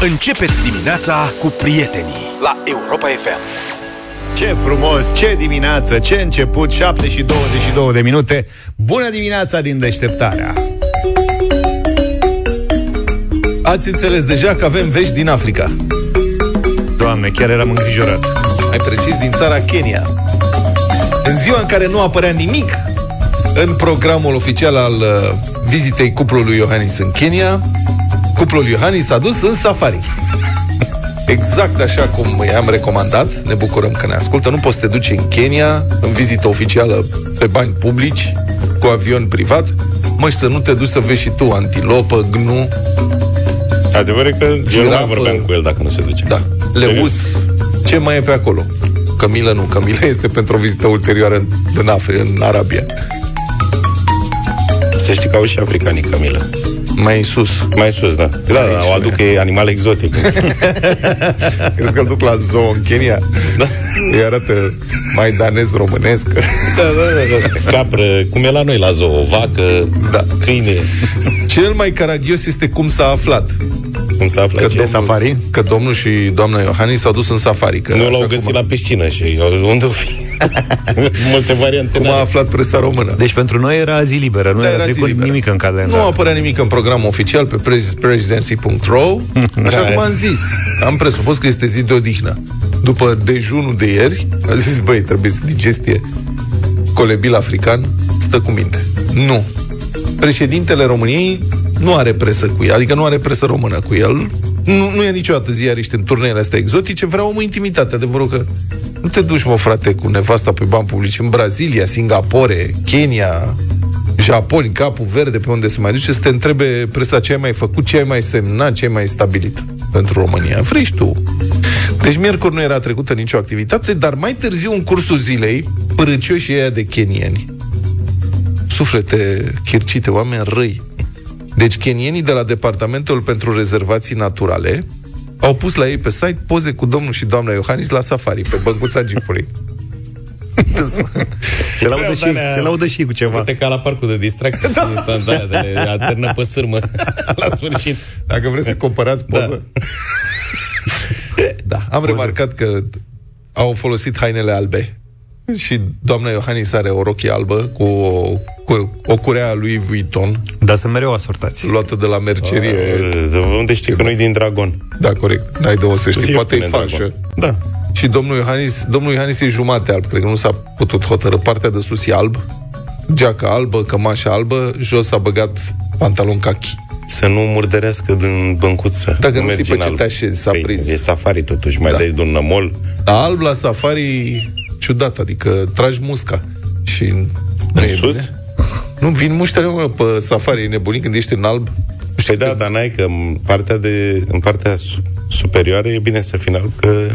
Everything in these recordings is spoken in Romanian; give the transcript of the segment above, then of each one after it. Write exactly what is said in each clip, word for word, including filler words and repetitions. Începeți dimineața cu prietenii la Europa F M. Ce frumos, ce dimineață, ce început, șapte și douăzeci și două de minute. Bună dimineața din Deșteptarea! Ați înțeles deja că avem vești din Africa. Doamne, chiar eram îngrijorat. Mai precis, din țara Kenya. În ziua în care nu apărea nimic în programul oficial al vizitei cuplului Iohannis în Kenya, cuplul Iohannis s-a dus în safari. Exact așa cum i-am recomandat. Ne bucurăm că ne ascultă. Nu poți să te duci în Kenya în vizită oficială pe bani publici, cu avion privat, mă, și să nu te duci să vezi și tu antilopă, gnu. Adevărat că eu nu vorbeam cu el dacă nu se duce. Da, leus. Ce mai e pe acolo? Camila nu, Camila este pentru o vizită ulterioară în, în Africa, în Arabia. Să știi că au și africanii, Camila. Mai sus. Mai sus, da. Da, da, o aduc, e animal exotic. Crezi că îl duc la zoo în Kenya? Da. Îi arată mai danez-românesc. Da, da, da. Capră, cum e la noi la zoo, vacă, da, câine. Cel mai caragios este cum s-a aflat. Cum s-a aflat? Că domnul, safari? Că domnul și doamna Iohannis s-au dus în safari. Că nu l-au găsit cum... la piscină și unde o fi? Multe variante. Cum a aflat presa română. Deci pentru noi era zi liberă, nu da, era, era nimic în calendar. Nu apărea nimic în program oficial pe presidency punct ro. Așa cum am zis, am presupus că este zi de odihnă. După dejunul de ieri, a zis, băi, trebuie să digestie colebil african, stă cu minte. Nu. Președintele României nu are presă cu el, adică nu are presă română cu el. Nu, nu e niciodată ziariști în turneele astea exotice, vreau omul intimitate, adevărul că nu te duci, mă, frate, cu nevasta pe bani publici în Brazilia, Singapore, Kenya, Japonia, capul verde, pe unde se mai duce, să te întrebe presa ce ai mai făcut, ce ai mai semnat, ce ai mai stabilit pentru România. Vrei și tu. Deci miercuri nu era trecută nicio activitate, dar mai târziu, în cursul zilei, părăcioșii ăia de kenieni, suflete chircite, oameni răi. Deci kenienii de la Departamentul pentru Rezervații Naturale au pus la ei pe site poze cu domnul și doamna Iohannis la safari, pe băncuța jeepului. Se laudă și, se laudă și cu ceva. Uite ca la parcul de distracție, da, instantanea de atârnă pe sârmă la sfârșit. Dacă vreți să comparați poză. Da, da. Am remarcat că au folosit hainele albe. Și doamna Iohannis are o rochie albă cu o, cu o curea lui Vuitton. Dar sunt mereu asortați. Luată de la mercerie. De unde știi că nu-i din Dragon? Da, corect, n-ai de o să știi, poate e falșă. Da. Și domnul Iohannis, domnul Iohannis e jumate alb, cred că nu s-a putut hotărâ. Partea de sus e alb, geaca albă, cămașa albă, jos a băgat pantalon cachi. Să nu murdărească din băncuță. Dacă nu, nu știi pe ce te așezi, s-a prins. E safari totuși, mai da, dai de un nămol. Alb la safari... ciudat, adică tragi musca și nu e sus? Bine. Nu, vin muștere, mă, pe safari, e nebunit când ești în alb. Păi da, dar n-ai, că în partea, de, în partea superioară e bine să fii în alb, că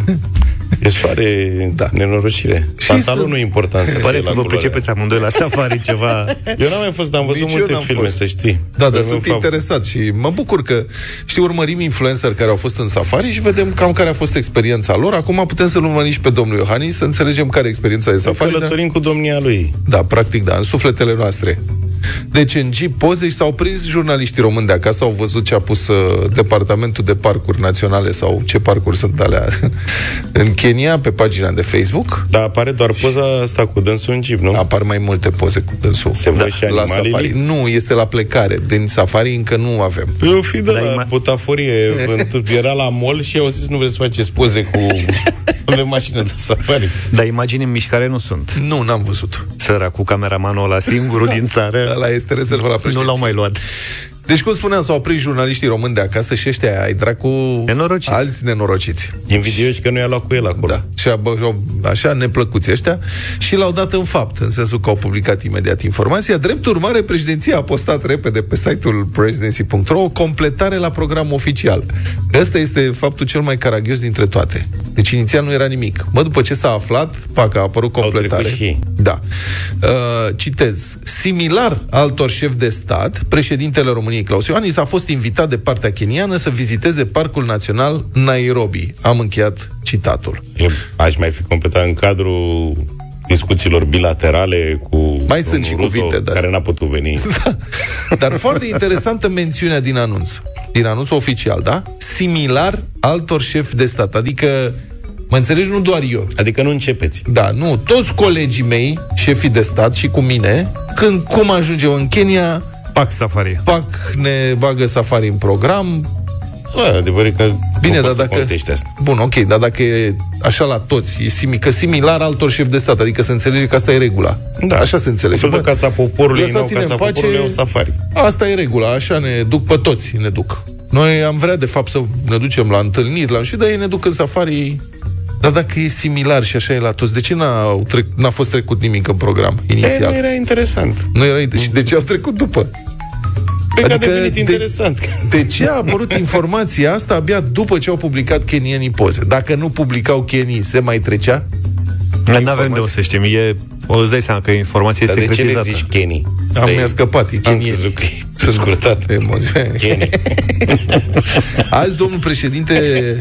e soare, da, nenorocire. Pantalonul nu e important să fie la culoare. Vă pricepeți amândoi la safari ceva. Eu n-am mai fost, dar am văzut nici multe filme, fost, să știi. Da, dar sunt fav... interesat și mă bucur că, știi, urmărim influenceri care au fost în safari și vedem cam care a fost experiența lor. Acum putem să-l urmărim și pe domnul Iohannis, să înțelegem care e experiența de safari. Călătorim cu domnia lui. Da, practic, da, în sufletele noastre. Deci în jeep poze și s-au prins jurnaliștii români de acasă, au văzut ce a pus uh, Departamentul de Parcuri Naționale sau ce parcuri sunt alea în Kenya, pe pagina de Facebook. Da, apare doar poza asta cu dânsul în jeep, nu? Apar mai multe poze cu dânsul. Se văd și animalele? Nu, este la plecare. Din safari încă nu avem. Eu fi de la butaforie. Era la mall și au zis, nu vreți să faceți poze cu de mașină de safari. Dar imagini în mișcare nu sunt. Nu, n-am văzut. Săracul cameramanul ăla singurul din țară. Ăla este rezervă la președinție. Nu l-au mai luat. Deci, cum spuneam, s-au oprit jurnaliștii români de acasă și ăștia ai dracu... nenorociți. Alți nenorociți. Invidioși că nu i-a luat cu el acolo. Da. Și a, așa, neplăcuți ăștia. Și l-au dat în fapt, în sensul că au publicat imediat informația. Drept urmare, președinția a postat repede pe site-ul presidency punct ro o completare la program oficial. Ăsta este faptul cel mai caragios dintre toate. Deci, inițial nu era nimic. Mă, după ce s-a aflat, pac, a apărut completare. Și... da. Uh, citez. Similar altor șefi de stat, președintele României Claus Iohannis a fost invitat de partea keniană să viziteze Parcul Național Nairobi. Am încheiat citatul. Eu aș mai fi completat în cadrul discuțiilor bilaterale cu mai sunt și Ruto, cuvinte, care n-a putut veni. Da. Dar foarte interesantă mențiunea din anunț. din anunțul oficial, da? Similar altor șefi de stat. Adică, mă înțelegi, nu doar eu. Adică nu începeți. Da, nu. Toți colegii mei, șefii de stat și cu mine, când, cum ajungem în Kenya, pac safari. Pac ne bagă safari în program. Bă, adevărat că bine, dar dacă... asta. Bun, ok, dar dacă e așa la toți, e simi... că similar altor șefi de stat, adică să înțelege că asta e regula. Da. Așa se înțelege. Bă, casa poporului, nu casa poporului, e o safari. Asta e regula, așa ne duc pe toți, ne duc. Noi am vrea, de fapt, să ne ducem la întâlniri, la... și dar ei ne duc în safari. Dar dacă e similar și așa e la toți, de ce n-a, trec... n-a fost trecut nimic în program inițial? E, nu era interesant. Nu era... Și de ce au trecut după? Pe adică că a devenit interesant. De, de ce a apărut informația asta abia după ce au publicat kenienii poze? Dacă nu publicau kenii, se mai trecea? N-avem de o să știm. E, o îți dai seama că informația dar e secretizată. Dar de ce le zici kenii? Am de mi-a scăpat, e kenieni. S-a scurtat. Azi domnul președinte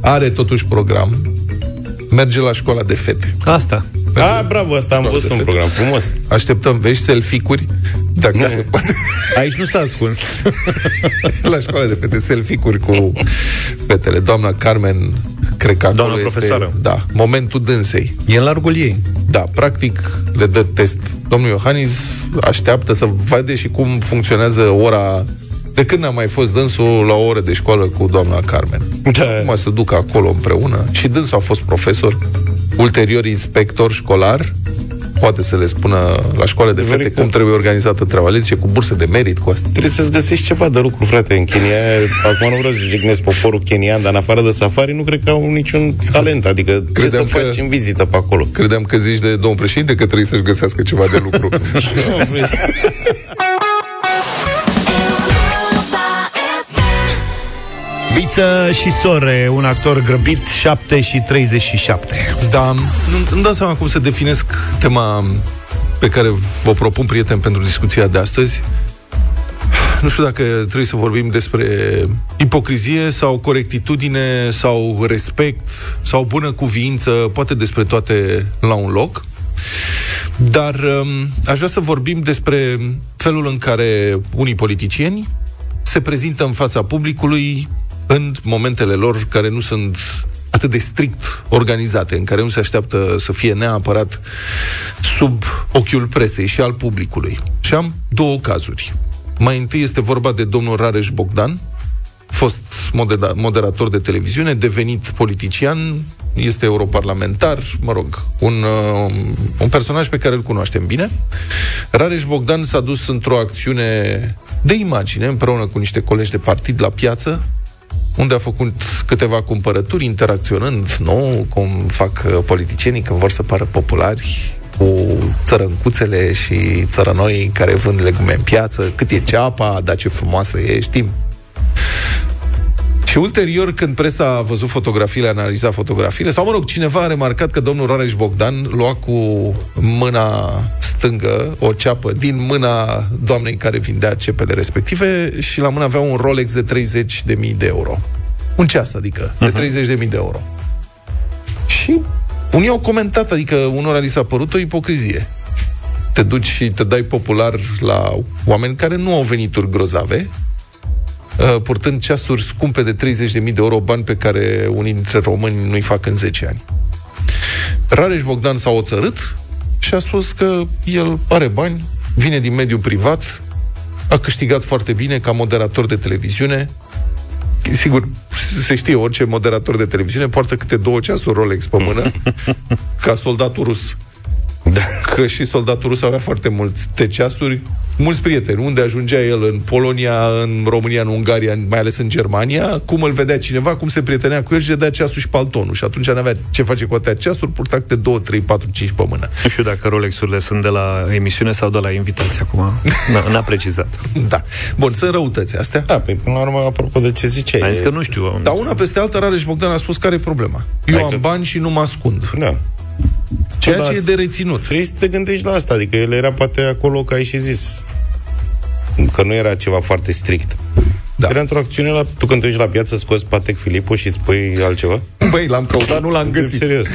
are totuși program. Merge la școala de fete. Asta. Merge ah, bravo, asta am văzut un fete. Program frumos. Așteptăm vești, selfie-curi. Dacă nu. Se poate. Aici nu s-a ascuns. La școala de fete, selfie-curi cu fetele. Doamna Carmen Crecu. Doamna profesoară. Este, da, momentul dânsei. E în largul ei. Da, practic le dă test. Domnul Iohannis așteaptă să vadă și cum funcționează ora... De când n-a mai fost dânsul la o oră de școală cu doamna Carmen? Da. Acum se duc acolo împreună. Și dânsul a fost profesor, ulterior inspector școlar. Poate să le spună la școală de fete cum trebuie organizată treaba. Le zice cu burse de merit, cu asta. Trebuie să-ți găsești ceva de lucru, frate, în Kenya. Acum nu vreau să jignesc poporul kenian, dar în afară de safari nu cred că au niciun talent. Adică ce să faci în vizită pe acolo? Credeam că zici de domn președinte că trebuie să-și găsească ceva de lucru. Biță și Sore, un actor grăbit, șapte și treizeci și șapte. Da, îmi dau seama cum să definesc tema pe care vă propun, prieteni, pentru discuția de astăzi. Nu știu dacă trebuie să vorbim despre ipocrizie sau corectitudine sau respect sau bună cuviință, poate despre toate la un loc. Dar aș vrea să vorbim despre felul în care unii politicieni se prezintă în fața publicului în momentele lor care nu sunt atât de strict organizate, în care nu se așteaptă să fie neapărat sub ochiul presei și al publicului. Și am două cazuri. Mai întâi este vorba de domnul Rareș Bogdan, fost modera- moderator de televiziune, devenit politician, este europarlamentar, mă rog, un, uh, un personaj pe care îl cunoaștem bine. Rareș Bogdan s-a dus într-o acțiune de imagine, împreună cu niște colegi de partid, la piață, unde a făcut câteva cumpărături, interacționând, nu, cum fac politicienii când vor să pară populari, cu țărâncuțele și țărănoi care vând legume în piață, cât e ceapa, da, ce frumoasă e, știm. Și ulterior, când presa a văzut fotografiile, a analizat fotografiile, sau, mă rog, cineva a remarcat că domnul Rareș Bogdan lua cu mâna stângă o ceapă din mâna doamnei care vindea cepele respective și la mână avea un Rolex de treizeci de mii de euro. Un ceas, adică, de treizeci de mii de euro. Și unii au comentat, adică unora li s-a părut o ipocrizie. Te duci și te dai popular la oameni care nu au venituri grozave, purtând ceasuri scumpe de treizeci de mii de euro, bani pe care unii dintre români nu-i fac în zece ani. Rareș Bogdan s-a oțărât și a spus că el are bani, vine din mediul privat, a câștigat foarte bine ca moderator de televiziune. Sigur, se știe, orice moderator de televiziune poartă câte două ceasuri Rolex pe mână, ca soldatul rus. Că și soldatul rus avea foarte mulți de ceasuri, mulți prieteni. Unde ajungea el? În Polonia, în România, în Ungaria, mai ales în Germania. Cum îl vedea cineva, cum se prietenea cu el și le dea ceasul și paltonul. Și atunci n-avea ce face cu atâtea ceasuri, purta câte două, trei, patru, cinci pe mână. Nu știu dacă Rolex-urile sunt de la emisiune sau de la invitație acum. N-a precizat. Da. Bun, sunt răutăți astea. Da, păi până la urmă, apropo de ce ziceai. Ai zis că nu știu. Dar una peste alta, Rareș Bogdan a spus care e problema. Eu Hai am că... bani și nu mă ascund. Da. Ceea ce da, e de reținut. Trebuie să te gândești la asta. Adică el era poate acolo, că ai și zis, că nu era ceva foarte strict, da. Era într-o acțiune la... Tu când te duci la piață, scoți Patek Filippo și îți pui altceva? Băi, l-am căutat, nu l-am găsit. Serios.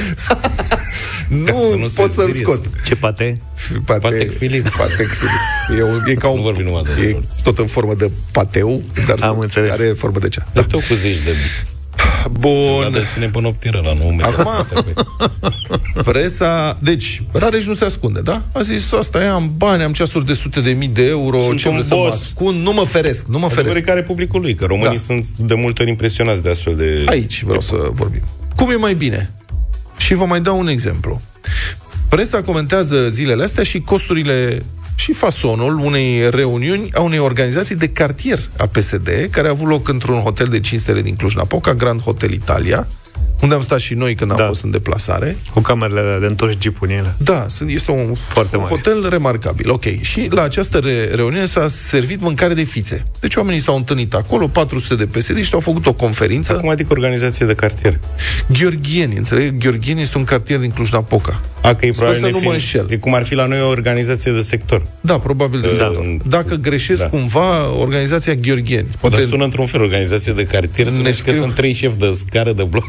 Nu, nu pot să-l scot. Ce pate? Pate, Patec Filip. Patec Filip. E, e ca un, nu de e tot în formă de pateu, dar am înțeles. Are formă de cea. Da. Pateu cu zeci de bine. Bun. Dar ține până optire la nouă. Acum, presa... Deci, Rareș nu se ascunde, da? A zis, asta e, am bani, am ceasuri de sute de mii de euro, sunt ce vreau să mă ascund, nu mă feresc, nu mă feresc. Care publicul lui, că românii da. sunt de multe ori impresionați de astfel de... Aici vreau de... să vorbim. Cum e mai bine? Și vă mai dau un exemplu. Presa comentează zilele astea și costurile și fasonul unei reuniuni a unei organizații de cartier a P S D, care a avut loc într-un hotel de cinci stele din Cluj-Napoca, Grand Hotel Italia, unde am stat și noi când da. am fost în deplasare. Cu camerele alea de întors jeep-ul în ele. Da, este un, un hotel remarcabil. Ok. Și la această re- reuniune s-a servit mâncare de fițe. Deci oamenii s-au întâlnit acolo, patru sute de P S D, și au făcut o conferință. Acum adică organizație de cartier. Gheorgheni, înțeleg? Gheorgheni este un cartier din Cluj-Napoca. A, că e probabil să nu mă înșel. E cum ar fi la noi o organizație de sector. Da, probabil. De da. Dacă greșesc da. cumva, organizația Gheorgheni. Poate dar sună într-un fel organizație de cartier, sună că sunt trei șefi de scară de bloc.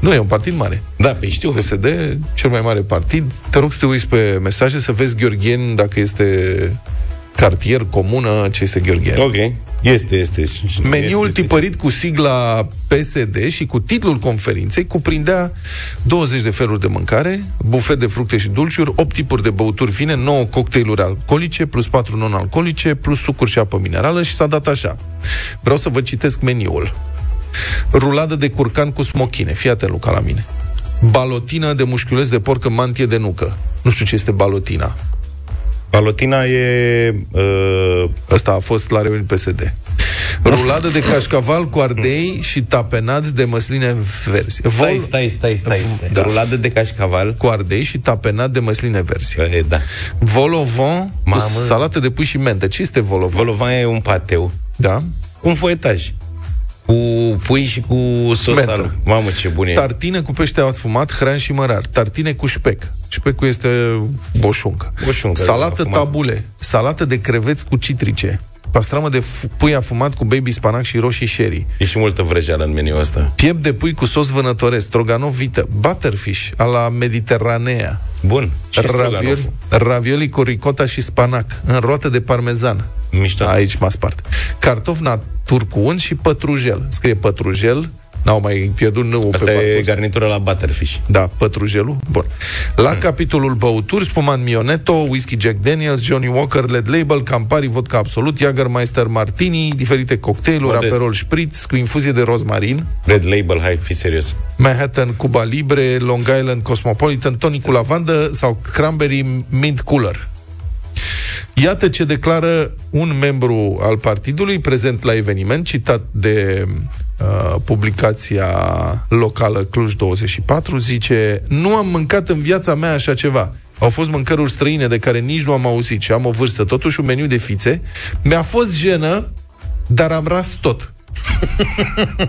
Nu, e un partid mare. Da, pe știu. P S D, cel mai mare partid. Te rog să te uiți pe mesaje, să vezi Gheorgheni, dacă este cartier, comună, ce este Gheorgheni. Ok. Este, este. Meniul este, tipărit este. Cu sigla P S D și cu titlul conferinței cuprindea douăzeci de feluri de mâncare, bufet de fructe și dulciuri, opt tipuri de băuturi fine, nouă cocktailuri alcoolice, plus patru non-alcoolice, plus sucuri și apă minerală, și s-a dat așa. Vreau să vă citesc meniul. Ruladă de curcan cu smochine, fii atent, Luca, la mine. Balotină de mușchiuleț de porc în mantie de nucă. Nu știu ce este balotina. Balotina e... Uh... Asta a fost la reuniune P S D. Ruladă de cașcaval cu ardei și tapenat de măsline verzi. Vol... Stai, stai, stai, stai. stai. Da. Ruladă de cașcaval cu ardei și tapenat de măsline verzi. E, da. Volovan cu salată de pui și mentă. Ce este volovan? Volovan e un pateu. Da. Un foietaj. Cu pui și cu sosa. Mamă, ce bun e. Tartine cu pește afumat, hrean și mărar. Tartine cu șpec. Șpecul este boșuncă. Boșuncă. Salată tabule. Salată de creveți cu citrice. Pastramă de f- pui afumat cu baby spanac și roșii sherry. E și multă vrăjeală în meniu ăsta. Piept de pui cu sos vânătoresc, stroganov vită, butterfish a la Mediteranea. Bun. Ravioli, ravioli cu ricota și spanac, în roată de parmezan. Mișto. Aici m-a spart. Cartofi natur cu unt și pătrujel. Scrie pătrujel. N-au mai pierdut nouă pe parcurs. Asta e garnitura la butterfish. Da, pătrujelul. Bun. La mm. capitolul băuturi, spumant Mionetto, whisky Jack Daniel's, Johnny Walker, Red Label, Campari, vodka Absolut, Jägermeister, Martini, diferite cocktailuri, Aperol Spritz cu infuzie de rozmarin. Red Label, hai, fi serios. Manhattan, Cuba Libre, Long Island, Cosmopolitan, tonic cu lavandă sau cranberry mint cooler. Iată ce declară un membru al partidului prezent la eveniment, citat de uh, publicația locală Cluj douăzeci și patru, zice: nu am mâncat în viața mea așa ceva. Au fost mâncăruri străine de care nici nu am auzit și am o vârstă. Totuși un meniu de fițe. Mi-a fost jenă, dar am ras tot.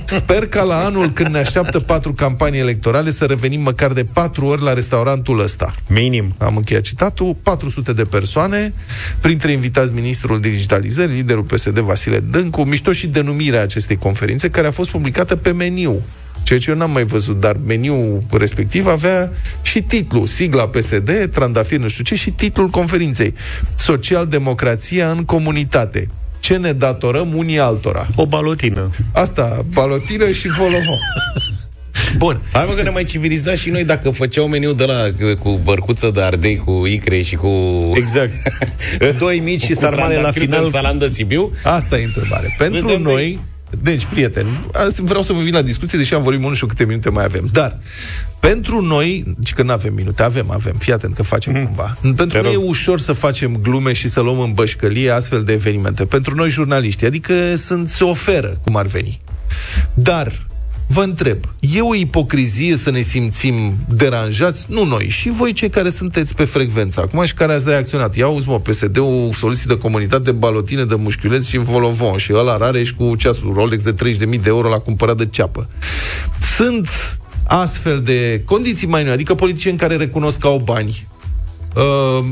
Sper ca la anul, când ne așteaptă patru campanii electorale, să revenim măcar de patru ori la restaurantul ăsta. Minim. Am încheiat citatul. patru sute de persoane, printre invitați ministrul digitalizării, liderul P S D Vasile Dâncu. Mișto și denumirea acestei conferințe, care a fost publicată pe meniu, ceea ce eu n-am mai văzut, dar meniul respectiv avea și titlul, sigla P S D, trandafir nu știu ce, și titlul conferinței: Social-democrația în comunitate. Ce ne datorăm unii altora? O balotină. Asta, balotină și volovo. Bun. Hai, mă, că ne mai civilizați și noi dacă făceau meniu de la cu bărcuță de ardei, cu icre și cu... Exact. Doi mici cu și sarmale la final. Salam de Sibiu? Asta e întrebare. Pentru de noi... Deci, prieteni, vreau să vă vin la discuție, deși am vorbit mult, nu știu câte minute mai avem. Dar, pentru noi, și că nu avem minute, avem, avem, fii atent că facem mm. cumva. Pentru noi e ușor să facem glume și să luăm în bășcălie astfel de evenimente. Pentru noi, jurnaliștii, adică sunt, se oferă cum ar veni. Dar, vă întreb, e o ipocrizie să ne simțim deranjați? Nu noi, și voi cei care sunteți pe frecvență acum și care ați reacționat. Ia auzi, mă, P S D-ul solicită comunitate balotine de mușchiuleți și volovon, și ăla Rareș cu ceasul Rolex de treizeci de mii de euro l-a cumpărat de ceapă. Sunt astfel de condiții mai noi, adică politicieni care recunosc că au bani, uh,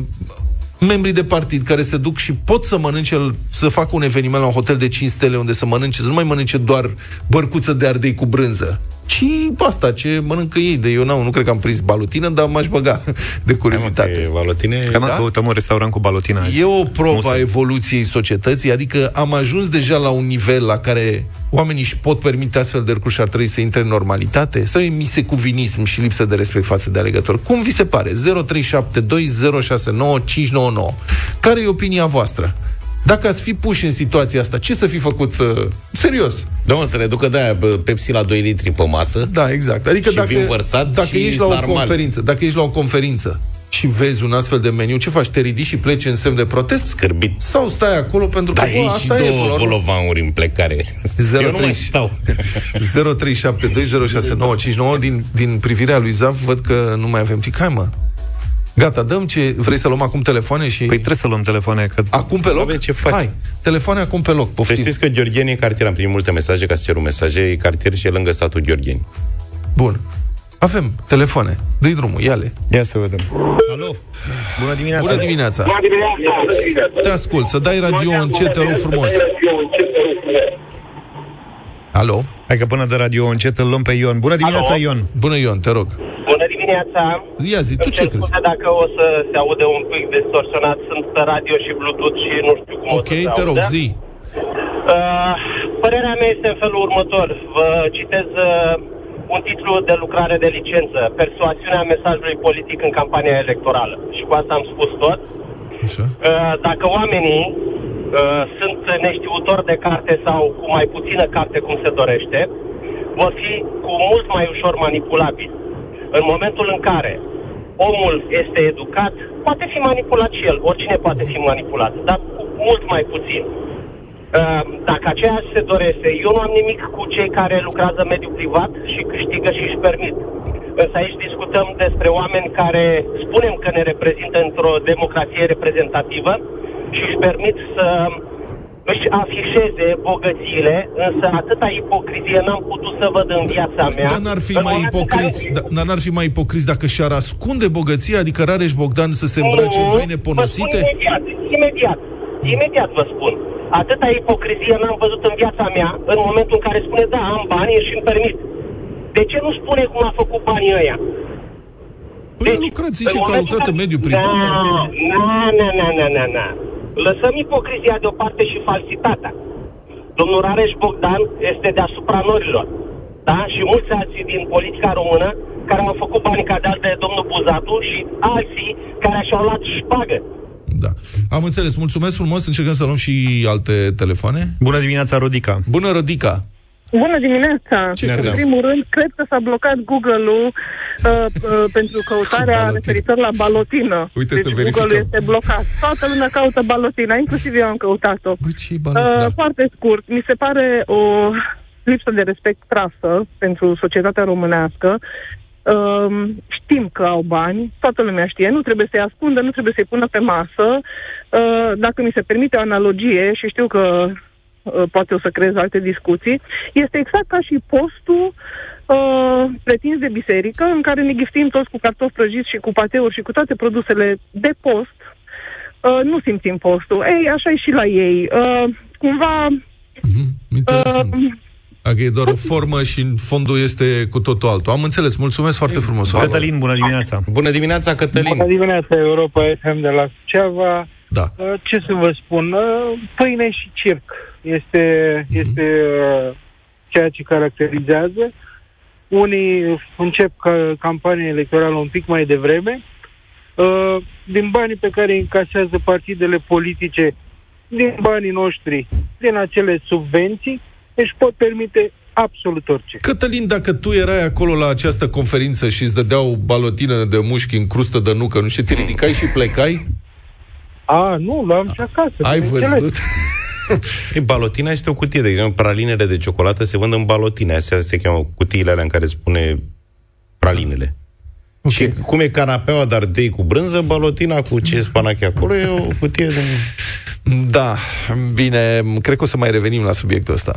membrii de partid care se duc și pot să mănânce, să facă un eveniment la un hotel de cinci stele unde să mănânce, să nu mai mănânce doar bărcuță de ardei cu brânză, ci asta, ce mănâncă ei. De eu nu, nu cred că am prins balutină, dar m-aș băga de curiozitate. Balotine, da? Căutăm un restaurant cu balutina. E o probă a evoluției societății, adică am ajuns deja la un nivel la care oamenii își pot permite astfel de lucruri și ar trebui să intre în normalitate? Sau e misecuvinism și lipsă de respect față de alegători? Cum vi se pare? zero trei șapte doi zero șase nouă cinci nouă nouă. Care e opinia voastră? Dacă ați fi puși în situația asta, ce să fi făcut uh, serios? Dom'le, să reducă de-aia Pepsi la doi litri pe masă. Da, exact. Adică dacă, dacă ești la o conferință, dacă ești la o conferință și vezi un astfel de meniu, ce faci? Te ridici și pleci în semn de protest? Scârbit. Sau stai acolo pentru da, că bă, asta e. Da, două volovanuri în plecare. Eu nu mai stau. zero trei șapte doi zero șase nouă cinci nouă. Din, din privirea lui Zav, văd că nu mai avem timp. Hai, mă. Gata, dăm ce... Vrei să luăm acum telefoane și... Păi trebuie să luăm telefoane, că... Acum pe loc? Ce faci? Hai, telefoane acum pe loc, poftiți. Să știți că Gheorgheni e cartier. Am primit multe mesaje, ca să cer un mesaj. E cartier și e lângă satul Gheorgheni. Bun. Avem telefoane. Dă-i drumul, ia-le. Ia să vedem. Alo? Bună dimineața. Bună dimineața. Bună dimineața. Te ascult, să dai radio încet, te rog frumos. Alo? Hai că până de radio încet îl luăm pe Ion. Bună dimineața, Alo? Ion. Bună, Ion, te rog. Bună dimineața. Ia zi, tu ce crezi? Dacă o să se aude un pic distorsionat, sunt pe radio și Bluetooth și nu știu cum okay, o să se Ok, te rog, aude. Zi. Uh, părerea mea este în felul următor. Vă citez... Uh, un titlu de lucrare de licență, persoasiunea mesajului politic în campania electorală. Și cu asta am spus tot. Așa. Dacă oamenii sunt neștiutori de carte sau cu mai puțină carte cum se dorește, vor fi cu mult mai ușor manipulabili. În momentul în care omul este educat, poate fi manipulat și el, oricine poate fi manipulat, dar cu mult mai puțin. Dacă aceea se dorește, eu nu am nimic cu cei care lucrează în mediul privat și câștigă și își permit. Însă aici discutăm despre oameni care spunem că ne reprezintă într-o democrație reprezentativă și își permit să își afișeze bogățiile, însă atâta ipocrizie n-am putut să văd în viața mea. Dar n-ar fi mai ipocriți, care... da, n-ar fi mai ipocriți dacă și-ar ascunde bogăția, adică Rareș Bogdan să se îmbrace în haine ponosite? Imediat, imediat, imediat vă spun. Atâta ipocrizie n-am văzut în viața mea în momentul în care spune, da, am bani și îmi permit. De ce nu spune cum a făcut banii ăia? Păi deci, a lucrat, zice că a lucrat în mediul privat. Na, na, na, na, na, na. Lăsăm ipocrizia deoparte și falsitatea. Domnul Rareș Bogdan este deasupra norilor. Da? Și mulți alții din politica română care au făcut bani ca de-al de domnul Buzatu și alții care și-au luat șpagă. Da. Am înțeles. Mulțumesc frumos. Încercăm să luăm și alte telefoane. Bună dimineața, Rodica. Bună, Rodica. Bună dimineața. Ce În primul rând, cred că s-a blocat Google-ul uh, uh, pentru căutarea referitor la balotină. Uite, deci să verificăm. Google-ul este blocat. Toată lumea caută balotina, inclusiv eu am căutat-o. Bă, balot, uh, da. Foarte scurt. Mi se pare o lipsă de respect trasă pentru societatea românească. Uh, știm că au bani, toată lumea știe, nu trebuie să-i ascundă, nu trebuie să-i pună pe masă. Uh, dacă mi se permite o analogie, și știu că uh, poate o să creez alte discuții, este exact ca și postul uh, pretins de biserică, în care ne giftim toți cu cartofi prăjiți și cu pateuri și cu toate produsele de post. Uh, nu simțim postul. Ei, așa e și la ei. Uh, cumva... Mm-hmm. Dacă e doar o formă și fondul este cu totul altul. Am înțeles, mulțumesc foarte frumos. Cătălin, bună dimineața. Bună dimineața, Cătălin. Bună dimineața, Europa F M de la Suceava. Da. Ce să vă spun? Pâine și circ este, este mm-hmm. ceea ce caracterizează. Unii încep campania electorală un pic mai devreme. Din banii pe care încasează partidele politice, din banii noștri, din acele subvenții, își pot permite absolut orice. Cătălin, dacă tu erai acolo la această conferință și îți dădeau balotină de mușchi în crustă de nucă, nu știu, te ridicai și plecai? A, nu, l-am și acasă. Ai văzut? E, balotina este o cutie, de exemplu, pralinele de ciocolată se vând în balotine, astea se cheamă cutiile alea în care spune pralinele. Okay. Și cum e canapeaua de ardei cu brânză, balotina cu ce spanache acolo e o cutie de... Da, bine, cred că o să mai revenim la subiectul ăsta.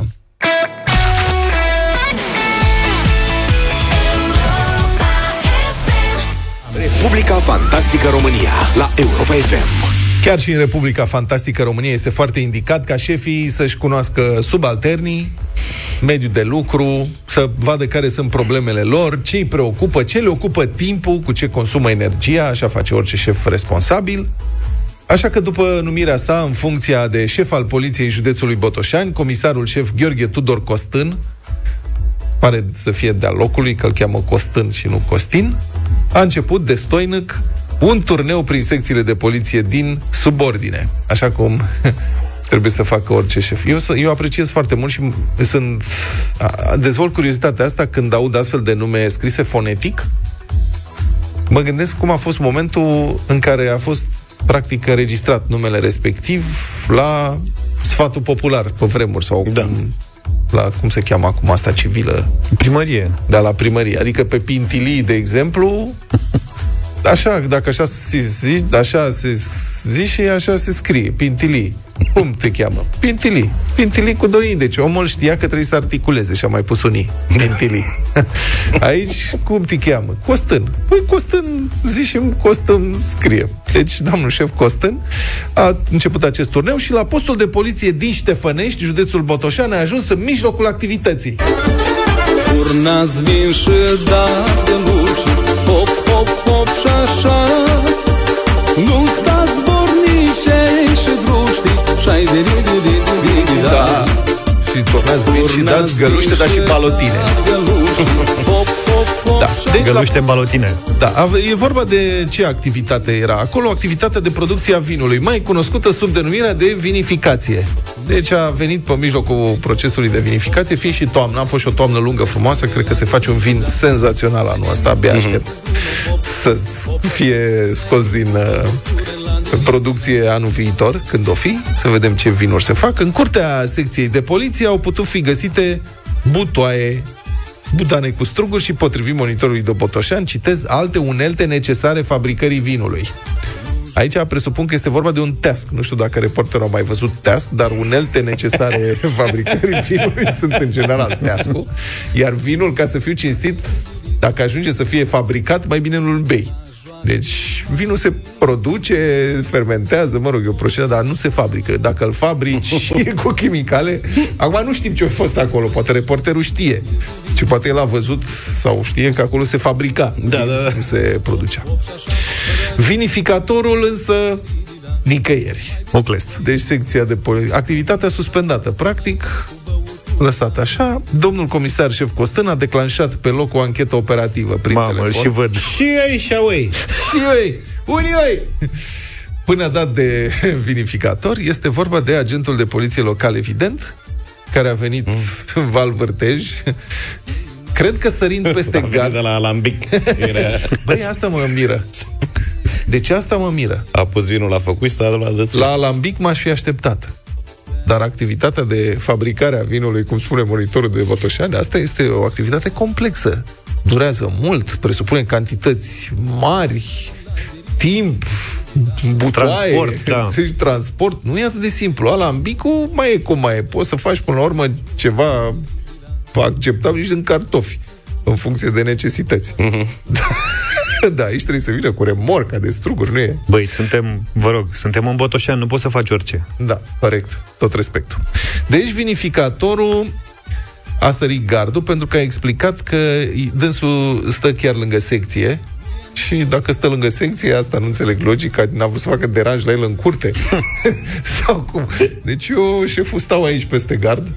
Republica Fantastică România la Europa F M. Chiar și în Republica Fantastică România este foarte indicat ca șefii să-și cunoască subalternii, mediu de lucru, să vadă care sunt problemele lor, ce îi preocupă, ce le ocupă timpul, cu ce consumă energia, așa face orice șef responsabil. Așa că după numirea sa în funcția de șef al poliției județului Botoșani, comisarul șef Gheorghe Tudor Costin, pare să fie de-a locului, că îl cheamă Costin și nu Costin, a început destoinic un turneu prin secțiile de poliție din subordine, așa cum trebuie să facă orice șef. Eu, eu apreciez foarte mult și sunt, dezvolt curiozitatea asta când aud astfel de nume scrise fonetic. Mă gândesc cum a fost momentul în care a fost practic înregistrat numele respectiv la sfatul popular pe vremuri sau da. cum, la cum se cheamă acum asta, civilă. Primărie. Da, la primărie. Adică pe Pintilii, de exemplu, așa, dacă așa se zice, așa se zice și așa se scrie, Pintilii. Cum te cheamă? Pintilii. Pintilii cu doi i. Deci omul știa că trebuie să articuleze și a mai pus un i. Pintilii. Aici, cum te cheamă? Costin. Păi Costin, zișim, Costin scrie. Deci, domnul șef Costin a început acest turneu și la postul de poliție din Ștefănești, județul Botoșan, a ajuns în mijlocul activității. Urnați, vin și dați găluși, pop, pop, pop și așa, nu stați bornișei și druștii. Da. Și turnați vin și dați găluște, dar și balotine. Da. Deci găluște în balotine. Da. E vorba de ce activitate era acolo? Activitatea de producție a vinului, mai cunoscută sub denumirea de vinificație. Deci a venit pe mijlocul procesului de vinificație, fiind și toamna, a fost și o toamnă lungă, frumoasă, cred că se face un vin senzațional anul ăsta, abia aștept mm-hmm. să fie scos din... Uh, producție anul viitor, când o fi, să vedem ce vinuri se fac. În curtea secției de poliție au putut fi găsite butoaie, budane cu struguri și, potrivit monitorului de Botoșan, citez, alte unelte necesare fabricării vinului. Aici presupun că este vorba de un teasc. Nu știu dacă reporterul a mai văzut teasc, dar unelte necesare fabricării vinului sunt în general teascul. Iar vinul, ca să fiu cinstit, dacă ajunge să fie fabricat, mai bine nu-l bei. Deci vinul se produce, fermentează, mă rog, e o procedă, dar nu se fabrică. Dacă îl fabrici cu chimicale, acum nu știm ce a fost acolo, poate reporterul știe. Și poate el a văzut sau știe că acolo se fabrica, da, da, da. Nu se producea. Vinificatorul însă nicăieri. Ocles. Deci secția de poli- activitatea suspendată, practic lăsat așa. Domnul comisar șef Costin a declanșat pe loc o anchetă operativă prin Mamă, telefon. Și văd. Și ei, și ei. Și ei. Unii ei. Până dat de vinificator, este vorba de agentul de poliție local, evident, care a venit mm. în Val Vârtej. Cred că sărind peste gard. De la alambic. Băi, asta mă miră. Deci asta mă miră. A pus vinul, l-a făcut și s-a dat la dățul. La alambic m-aș fi așteptat. Dar activitatea de fabricare a vinului, cum spune monitorul de Botoșani, asta este o activitate complexă. Durează mult, presupune cantități mari, timp, butoaie, transport, da. transport. Nu e atât de simplu. Alambicul mai e cum mai e. Poți să faci până la urmă ceva acceptabil și în cartofi, în funcție de necesități. Mm-hmm. Da, aici trebuie să vină cu remorca de struguri, nu e? Băi, suntem, vă rog, suntem în Botoșani, nu poți să faci orice. Da, corect, tot respectul. Deci vinificatorul a sărit gardul pentru că a explicat că dânsul stă chiar lângă secție. Și dacă stă lângă secție, asta nu înțeleg logica, n-a vrut să facă deranj la el în curte. Sau cum? Deci eu, șeful, stau aici peste gard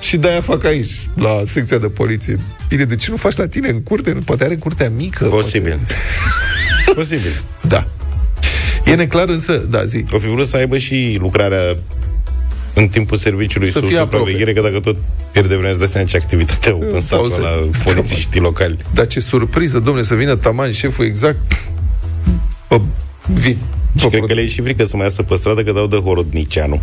și de-aia fac aici, la secția de poliție. Bine, de ce nu faci la tine în curte? Poate are curtea mică. Posibil. Poate... Posibil. Da. E neclar însă, da, zi. O fi vrut să aibă și lucrarea în timpul serviciului să sub supraveghere, că dacă tot pierde vreme să dă seama ce activitate au pensat la polițiștii locali. Dar ce surpriză, domnule, să vină taman șeful exact pe vin. Și cred că le-i și frică să mai iasă pe stradă, că dau de Horodnicianu.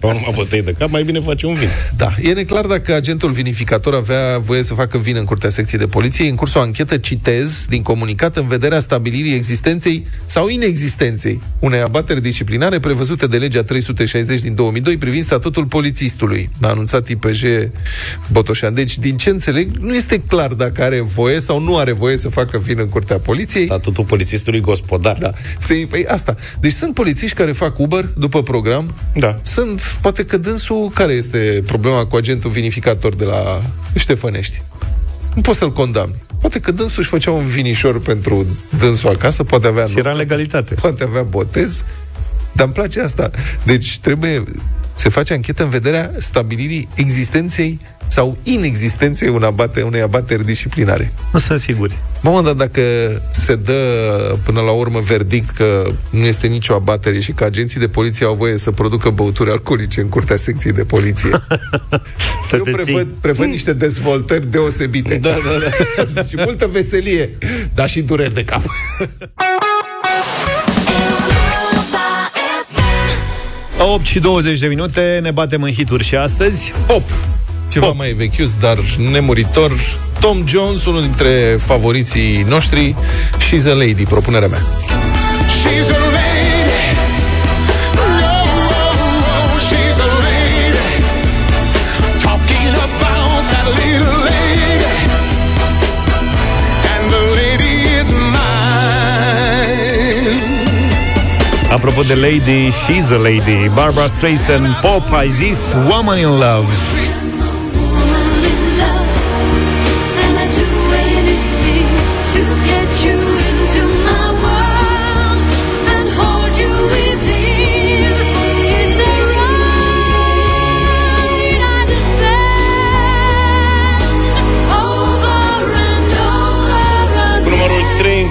Urmă bătăi de cap, mai bine face un vin. Da, e neclar dacă agentul vinificator avea voie să facă vin în curtea secției de poliție. În cursul o anchetă, citez din comunicat, în vederea stabilirii existenței sau inexistenței unei abateri disciplinare prevăzute de legea trei sute șaizeci din două mii doi privind statutul polițistului, a anunțat I P J Botoșan. Deci, din ce înțeleg, nu este clar dacă are voie sau nu are voie să facă vin în curtea poliției. Statutul polițist gestului gospodar. Da. Se, păi asta. Deci sunt polițiști care fac Uber după program. Da. Sunt, poate că dânsul, care este problema cu agentul vinificator de la Ștefănești? Nu poți să-l condamni. Poate că dânsul își făcea un vinișor pentru dânsul acasă, poate avea... Și era legalitate. Poate avea botez, dar îmi place asta. Deci trebuie... Se face anchetă în vederea stabilirii existenței sau inexistenței unei abateri, unei abateri disciplinare. Nu sunt siguri. Mamă, dar dacă se dă până la urmă verdict că nu este nicio abatere și că agenții de poliție au voie să producă băuturi alcoolice în curtea secției de poliție, să eu prevăd, prevăd niște dezvoltări deosebite. Da, da, da. Și multă veselie, dar și dureri de cap. opt și douăzeci de minute, ne batem în hituri și astăzi. Pop! Ceva Pop. mai vechius, dar nemuritor. Tom Jones, unul dintre favoriții noștri. She's a Lady, propunerea mea. She's a lady. No, oh, oh, she's a lady. Talking about that little lady. And the lady is mine. Apropo de lady, she's a lady. Barbra Streisand, Pop, ai zis Woman in Love.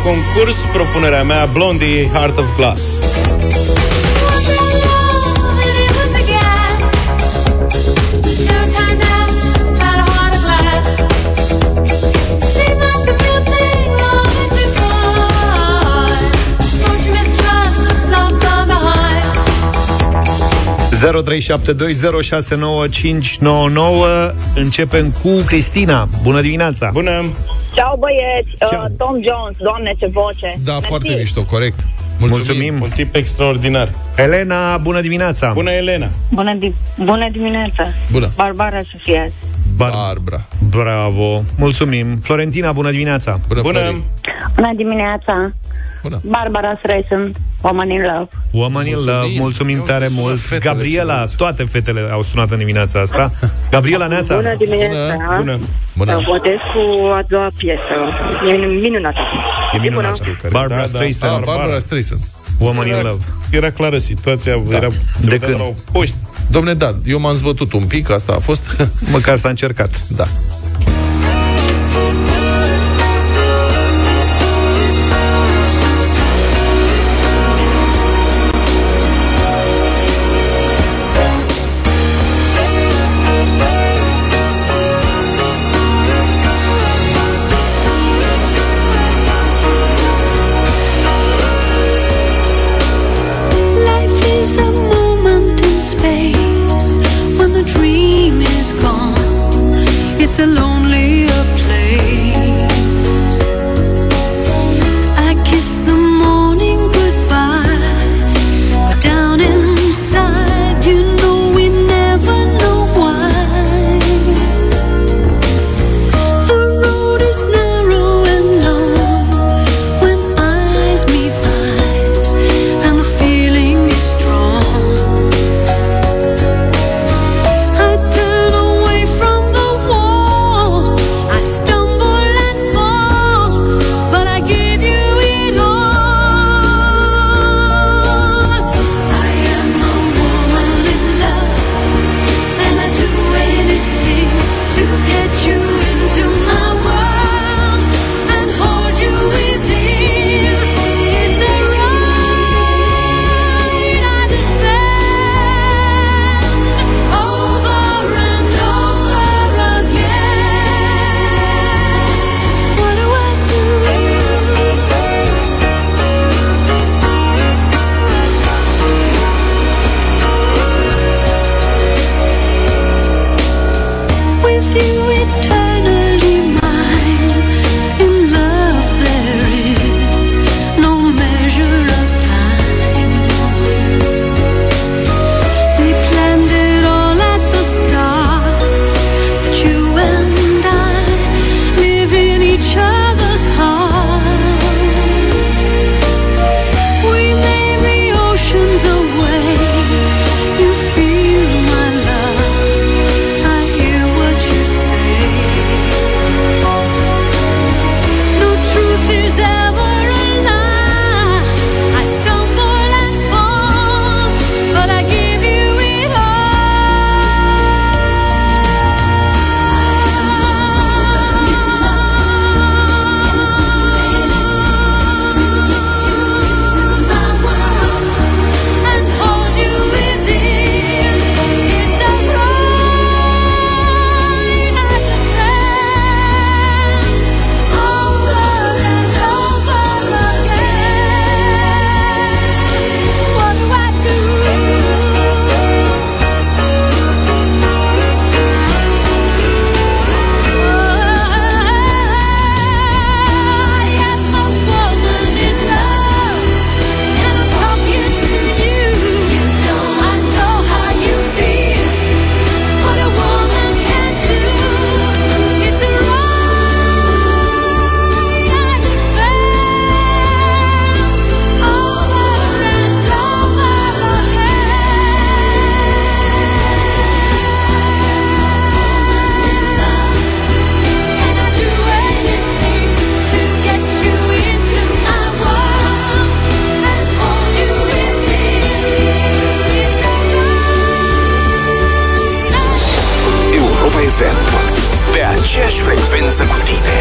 Concurs, propunerea mea, Blondie, Heart of Glass. zero trei șapte doi zero șase nouă cinci nouă nouă. Începem cu Cristina. Bună dimineața! Bună! Ceau, băieți! Ceau. Uh, Tom Jones, doamne, ce voce! Da, Mersi. Foarte mișto, corect. Mulțumim. Mulțumim! Un tip extraordinar. Elena, bună dimineața! Bună, Elena! Bună, di- bună dimineața! Bună! Barbara Sofia. Bar- Barbara. Bravo! Mulțumim! Florentina, bună dimineața! Bună! Bună, bună dimineața! Bună. Barbara Streisand, Woman in Love. Woman in Love, mulțumim tare mult. Gabriela, toate fetele au sunat în dimineața asta. Gabriela, neața. Bună dimineața. Bună. Bună. Votez cu a doua piesă. E minunată. E minunată. Barbara Streisand. Barbara Streisand. Woman in Love. Era clară situația, era de când la o poștă. Dom'le, da, eu m-am zbătut un pic, asta a fost. Măcar s-a încercat. Da. F M. Pe aceeași frecvență cu tine.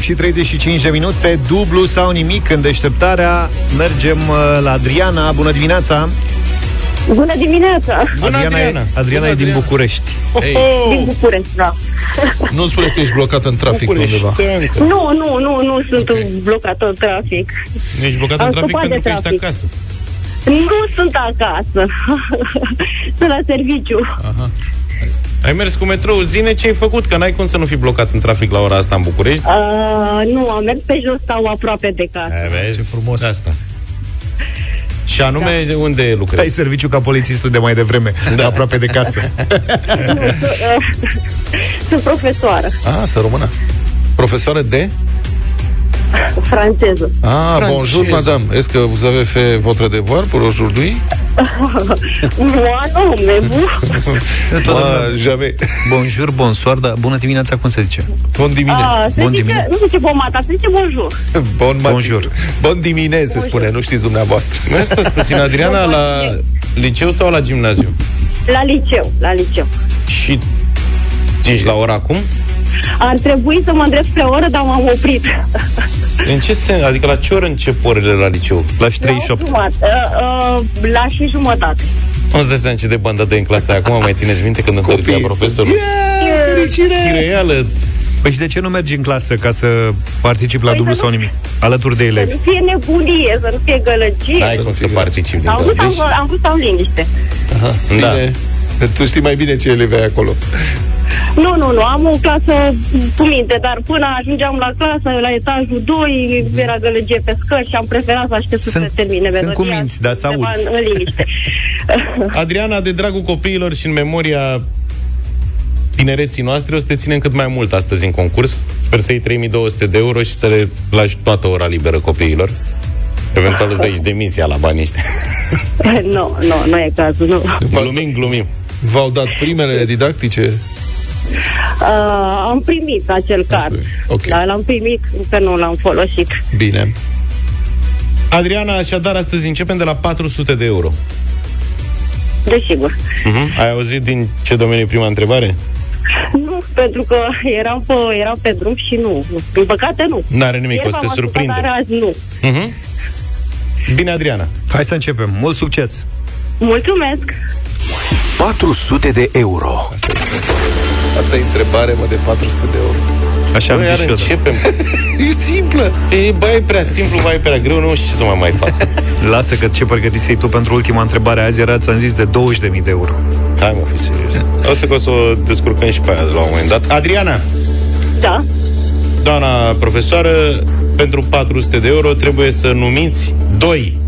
Și treizeci și cinci de minute, dublu sau nimic în deșteptarea. Mergem la Adriana. Bună dimineața! Bună dimineața! Bună, Adriana, Adriana. E, Adriana Bună, e din București. Hey. Din București, da. Nu spune că ești blocată în trafic undeva. Nu, nu, nu, nu sunt okay. blocată în trafic. Nu ești blocată în trafic pentru că trafic. ești acasă. Nu sunt acasă. Sunt la serviciu. Aha. Ai mers cu metrou, zine ce ai făcut, că n-ai cum să nu fi blocat în trafic la ora asta în București. Uh, nu, am mers pe jos sau aproape de casă. Ai, vezi? Ce frumos asta. Și anume, da. Unde lucrezi? Ai serviciu ca polițistul de mai devreme, da. Aproape de casă. Nu, uh, sunt profesoară. Ah, sunt română. Profesoară de? Franceză. Ah, Franceză. Bonjour, madame. Est-ce que vous avez fait votre devoir pour aujourd'hui? Moi, non, mais vous? Moi, jamais. Bonjour, bonsoir, dar bună dimineața, cum se zice? Bon dimine. Bon dimine. Nu se zice bon matin, se zice bonjour. Bon matin. Bonjour. Bon dimine, se spune, nu știți dumneavoastră. Mai stați puțin, Adriana, la liceu sau la gimnaziu? La liceu, la liceu. Și ești la oră acum? Ar trebui să mă îndrept spre oră, dar m-am oprit. În ce sens? Adică la ce oră încep orele la liceu? La trei și opt? La, uh, uh, la și jumătate. Îți dai seama ce de bandă de în clasă. Acum mai țineți minte când întâlniți la profesorul? Chireală! Păi și de ce nu mergi în clasă ca să participi la păi dublu sau nimic? Alături de elevi. Să nu fie nebunie, să nu fie gălăgie. N-ai cum să participi. Am vrut să stau liniște. Aha, bine. Da. Tu știi mai bine ce elevi ai acolo. Nu, nu, nu, am o clasă cu minte, dar până ajungeam la clasă, la etajul doi, mm-hmm. era gălăgie pe scări și am preferat să aștept sunt, să se termine melodia. Sunt cu minți, dar să aud. În liniște. Adriana, de dragul copiilor și în memoria tinereții noastre, o să te ținem cât mai mult astăzi în concurs. Sper să iei trei mii două sute de euro și să le lași toată ora liberă copiilor. Eventual îți dai și demisia la banii ăștia. Nu, no, nu, no, nu e cazul, nu. Glumim, glumim. V-au dat primele didactice? Uh, am primit acel card. Okay. Da, l-am primit, că nu l-am folosit. Bine. Adriana, așadar, astăzi începem de la patru sute de euro. Desigur. Uh-huh. Ai auzit din ce domeniu prima întrebare? Nu, pentru că eram pe, eram pe drum și nu. Din păcate, nu. N-are nimic, ieri o să te surprinde. Azi, nu. Uh-huh. Bine, Adriana. Hai să începem. Mult succes! Mulțumesc! patru sute de euro. Asta e, asta e întrebare, mă, de patru sute de euro. Așa am zis și eu, începem. E simplă. E, bă, e prea simplu, bă, e prea greu, nu știu ce să mai mai fac. Lasă că ce pregătisei tu pentru ultima întrebare azi era, ți-am zis, de douăzeci de mii de euro. Hai, mă, fi serios. O să, că o să o descurcăm și pe aia la un moment dat. Adriana. Da? Doamna profesoară, pentru patru sute de euro trebuie să numiți doi.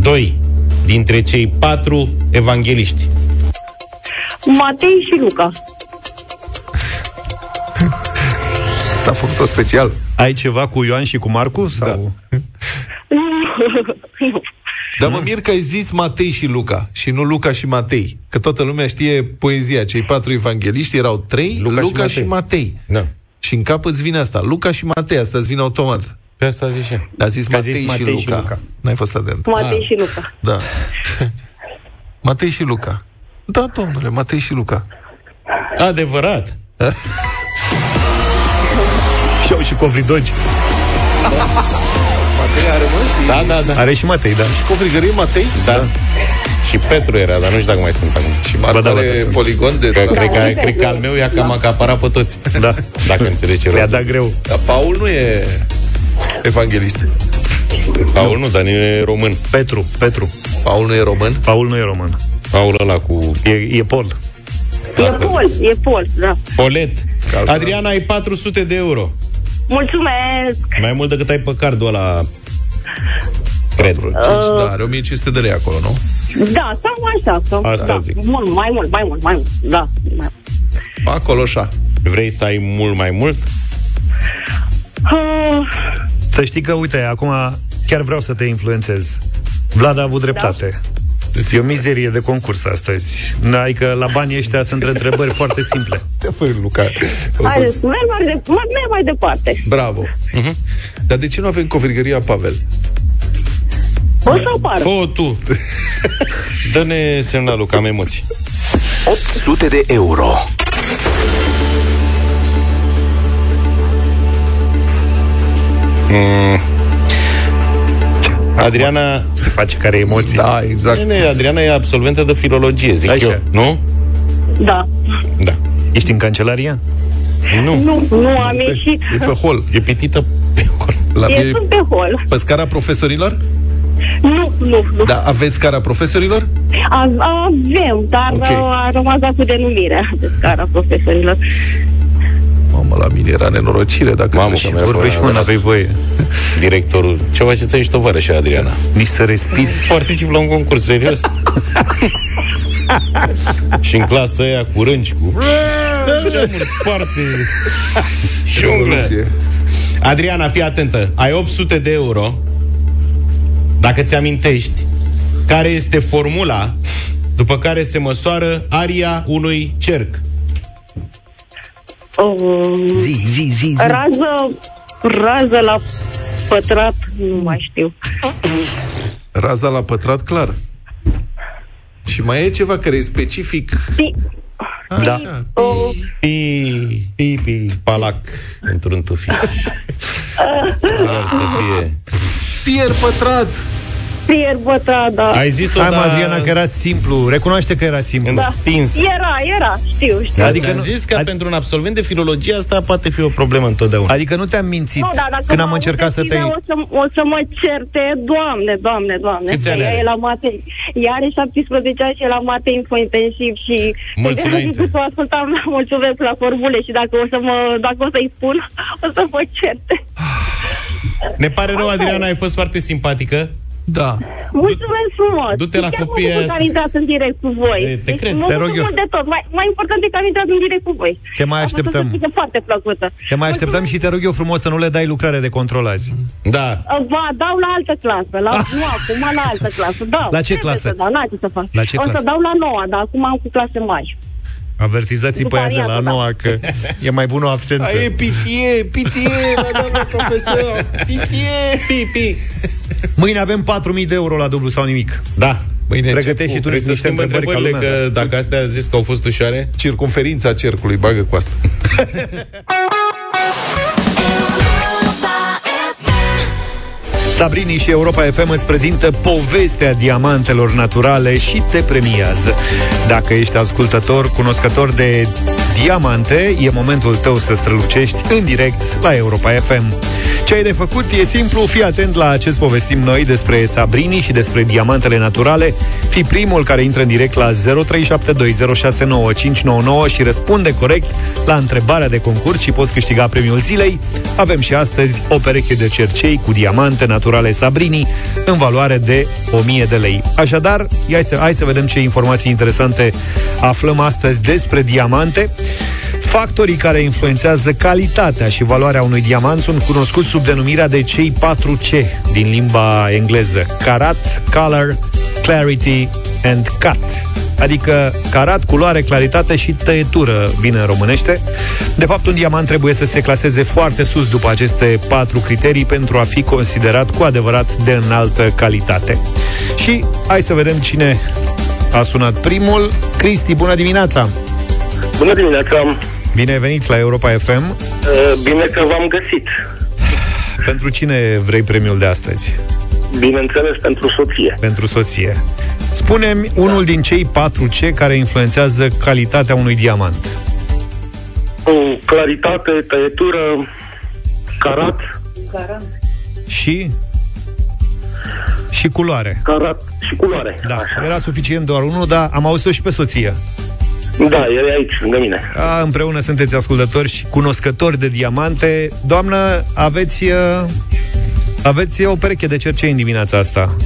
Doi. Dintre cei patru evangheliști. Matei și Luca. Asta a făcut-o special. Ai ceva cu Ioan și cu Marcu? Sau? Da. Dar mă mir că ai zis Matei și Luca și nu Luca și Matei. Că toată lumea știe poezia. Cei patru evangheliști erau trei, Luca, Luca și Matei. Și, Matei. Da. Și în cap îți vine asta. Luca și Matei, asta îți vine automat. Pe asta zice. A zis, Matei, zis Matei, și Matei și Luca. N-ai fost atent. Matei ah. și Luca. Da. Matei și Luca. Da, domnule, Matei și Luca. Adevărat. Și au și covridogi. Matei a rămas și... Da, da, da. Are și Matei, da. Și covrigărie Matei? Da. Da. Și Petru era, dar nu știu dacă mai sunt acum. Și Marco da, are poligon de... Cred, cred, că, cred că al meu i-a cam acaparat pe toți. Da. Dacă înțelegi ce rău. Le-a dat greu. Dar Paul nu e... evanghelist. Paul nu, dar nu e român. Petru, Petru. Paul nu e român? Paul nu e român. Paul ăla cu... E, e Pol. E Astăzi. Pol, e Pol, da. Polet. Calma. Adriana, ai patru sute de euro. Mulțumesc! Mai mult decât ai pe cardul ăla... Cred. Uh... Da, are o mie cinci sute de lei acolo, nu? Da, sau așa. Sau... Asta da. Zic. Mult, mai mult, mai mult, mai mult. Da. Acolo așa. Vrei să ai mult mai mult? Uh... Să știi că, uite, acum chiar vreau să te influențez. Vlad a avut dreptate. Da. E o mizerie de concurs astăzi. Adică la banii ăștia sunt întrebări foarte simple. Te făi, Luca. Hai, să merg mai, de- mai, mai departe. Bravo. Uh-huh. Dar de ce nu avem covrigăria Pavel? O să apară. Fă-o tu. Dă-ne semnalul, Luca, am emoții. opt sute de euro. Mm. Adriana se face care emoții. Da, exact. Bine, Adriana e absolventă de filologie, zic așa. Eu, nu? Da. Da. Ești în cancelaria? Nu. Nu, nu am ieșit. E pe hol, e pitită pe hol. La e pe, pe hol. Pe scara profesorilor? Nu, nu, nu. Da, aveți scara profesorilor? A, avem, dar okay. A rămas dat cu denumirea de scara profesorilor. Mamă, la mine era nenorocire dacă... Mamă, că mi-a vorbești mâna, avei voie. Directorul, ce faceți aici, tovarășe, Adriana? Mi se respire. Particip la un concurs, serios. Și în clasă aia cu rânci, cu... Adriana, fii atentă. Ai opt sute de euro. Dacă ți-amintești care este formula după care se măsoară aria unui cerc. Um, zi, zi, zi, zi. Rază, rază la pătrat, nu mai știu. Raza la pătrat, clar. Și mai e ceva care e specific. Pi. Așa. Da. Pi, pi, pi. Palac, într-un tufiș. Clar să fie. Pier pătrat. Prier Bătrada. Ai zis-o, hai, da... Adriana, că era simplu. Recunoaște că era simplu. Da. Era, era, știu, știu. Adică am zis că ad... pentru un absolvent de filologie asta poate fi o problemă întotdeauna. Adică nu te-am mințit, no, da, când am încercat să te... O să, o să mă certe, doamne, doamne, doamne. Câți ani are? Ea are șaptesprezece ani și e la mate info-intensiv și... Mulțumesc. Să o ascultam, mulțumesc la formule și dacă o să mă, dacă o să-i spun, o să mă certe. Ne pare rău, Adriana, ai fost foarte simpatică. Da. Mulțumesc frumos. Du-te la copii. Mă bucur că am intrat în direct cu voi. Te cred. Mă bucur mult de tot. Mai, mai important e că am intrat în direct cu voi. Te mai așteptăm. Foarte plăcută. Te mai așteptăm și te rog eu frumos să nu le dai lucrare de control azi. Da. Ba, dau la altă clasă. La nu, acum la altă clasă. Da. La ce clasă? Da, n-ai ce să fac. La ce clasă? O să dau la noua, dar acum am cu clase mari. Avertizați-i pe aia de la noua, că e mai bună o absență. E pitie, pitie, doamna profesor, pitie, pipi. Mâine avem patru mii de euro la dublu sau nimic. Da. Mâine pregătești și tu niște întrebări, întrebările ca lumea, că, dacă astea a zis că au fost ușoare. Circumferința cercului, bagă cu asta. Sabrini și Europa F M îți prezintă povestea diamantelor naturale și te premiază. Dacă ești ascultător, cunoscător de diamante, e momentul tău să strălucești în direct la Europa F M. Ce ai de făcut e simplu, fii atent la acest povestim noi despre Sabrini și despre diamantele naturale. Fii primul care intră în direct la zero trei șapte doi zero șase nouă cinci nouă nouă și răspunde corect la întrebarea de concurs și poți câștiga premiul zilei. Avem și astăzi o pereche de cercei cu diamante naturale Sabrini în valoare de o mie de lei. Așadar, hai să, hai să vedem ce informații interesante aflăm astăzi despre diamante. Factorii care influențează calitatea și valoarea unui diamant sunt cunoscuți sub denumirea de cei patru C din limba engleză: carat, color, clarity and cut. Adică carat, culoare, claritate și tăietură, bine în românește. De fapt, un diamant trebuie să se claseze foarte sus după aceste patru criterii pentru a fi considerat cu adevărat de înaltă calitate. Și hai să vedem cine a sunat primul. Cristi, bună dimineața! Bună dimineața! Bine ai venit la Europa F M! Bine că v-am găsit! Pentru cine vrei premiul de astăzi? Bineînțeles, pentru soție. Pentru soție. Spune-mi unul din cei patru C care influențează calitatea unui diamant. Cu claritate, tăietură, carat. Carat. Și? Și culoare. Carat și culoare. Da, așa. Era suficient doar unul, dar am auzit-o și pe soție. Da, e aici, lângă mine. A, împreună sunteți ascultători și cunoscători de diamante. Doamnă, aveți... Aveți o pereche de cercei în dimineața asta.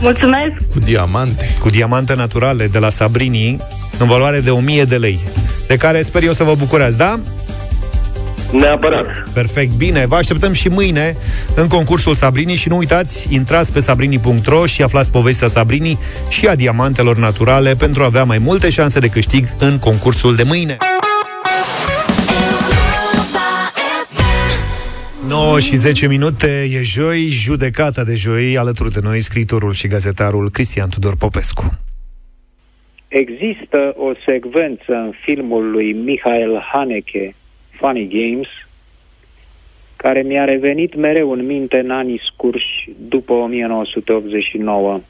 Mulțumesc. Cu diamante. Cu diamante naturale de la Sabrini, în valoare de o mie de lei, de care sper eu să vă bucurați, da? Neapărat. Perfect, bine, vă așteptăm și mâine în concursul Sabrini și nu uitați, intrați pe sabrini punct ro și aflați povestea Sabrini și a diamantelor naturale pentru a avea mai multe șanse de câștig în concursul de mâine. nouă și zece minute, e joi, judecata de joi, alături de noi scriitorul și gazetarul Cristian Tudor Popescu. Există o secvență în filmul lui Michael Haneke, Funny Games, care mi-a revenit mereu în minte în anii scurși după o mie nouă sute optzeci și nouă.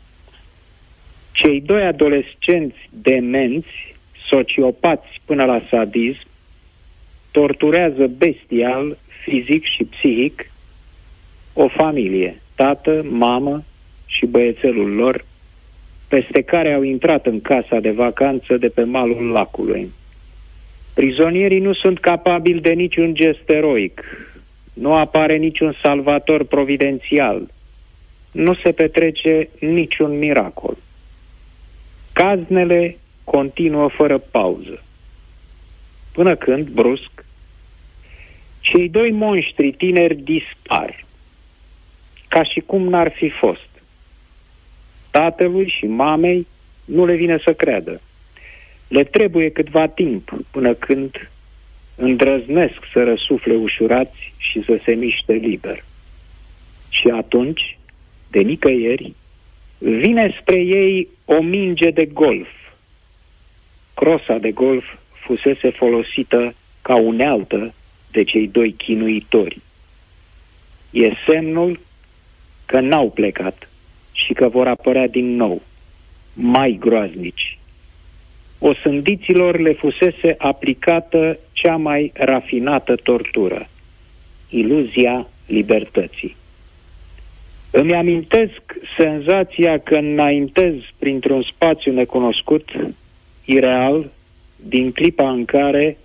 Cei doi adolescenți demenți, sociopați până la sadism, torturează bestial, fizic și psihic, o familie, tată, mamă și băiețelul lor, peste care au intrat în casa de vacanță de pe malul lacului. Prizonierii nu sunt capabili de niciun gest eroic, nu apare niciun salvator providențial, nu se petrece niciun miracol. Caznele continuă fără pauză, până când, brusc, cei doi monștri tineri dispar, ca și cum n-ar fi fost. Tatălui și mamei nu le vine să creadă. Le trebuie câtva timp până când îndrăznesc să răsufle ușurați și să se miște liber. Și atunci, de nicăieri, vine spre ei o minge de golf. Crosa de golf fusese folosită ca unealtă de cei doi chinuitori. E semnul că n-au plecat, ci și că vor apărea din nou, mai groaznici. Osândiților le fusese aplicată cea mai rafinată tortură, iluzia libertății. Îmi amintesc senzația că înaintez printr-un spațiu necunoscut, ireal, din clipa în care,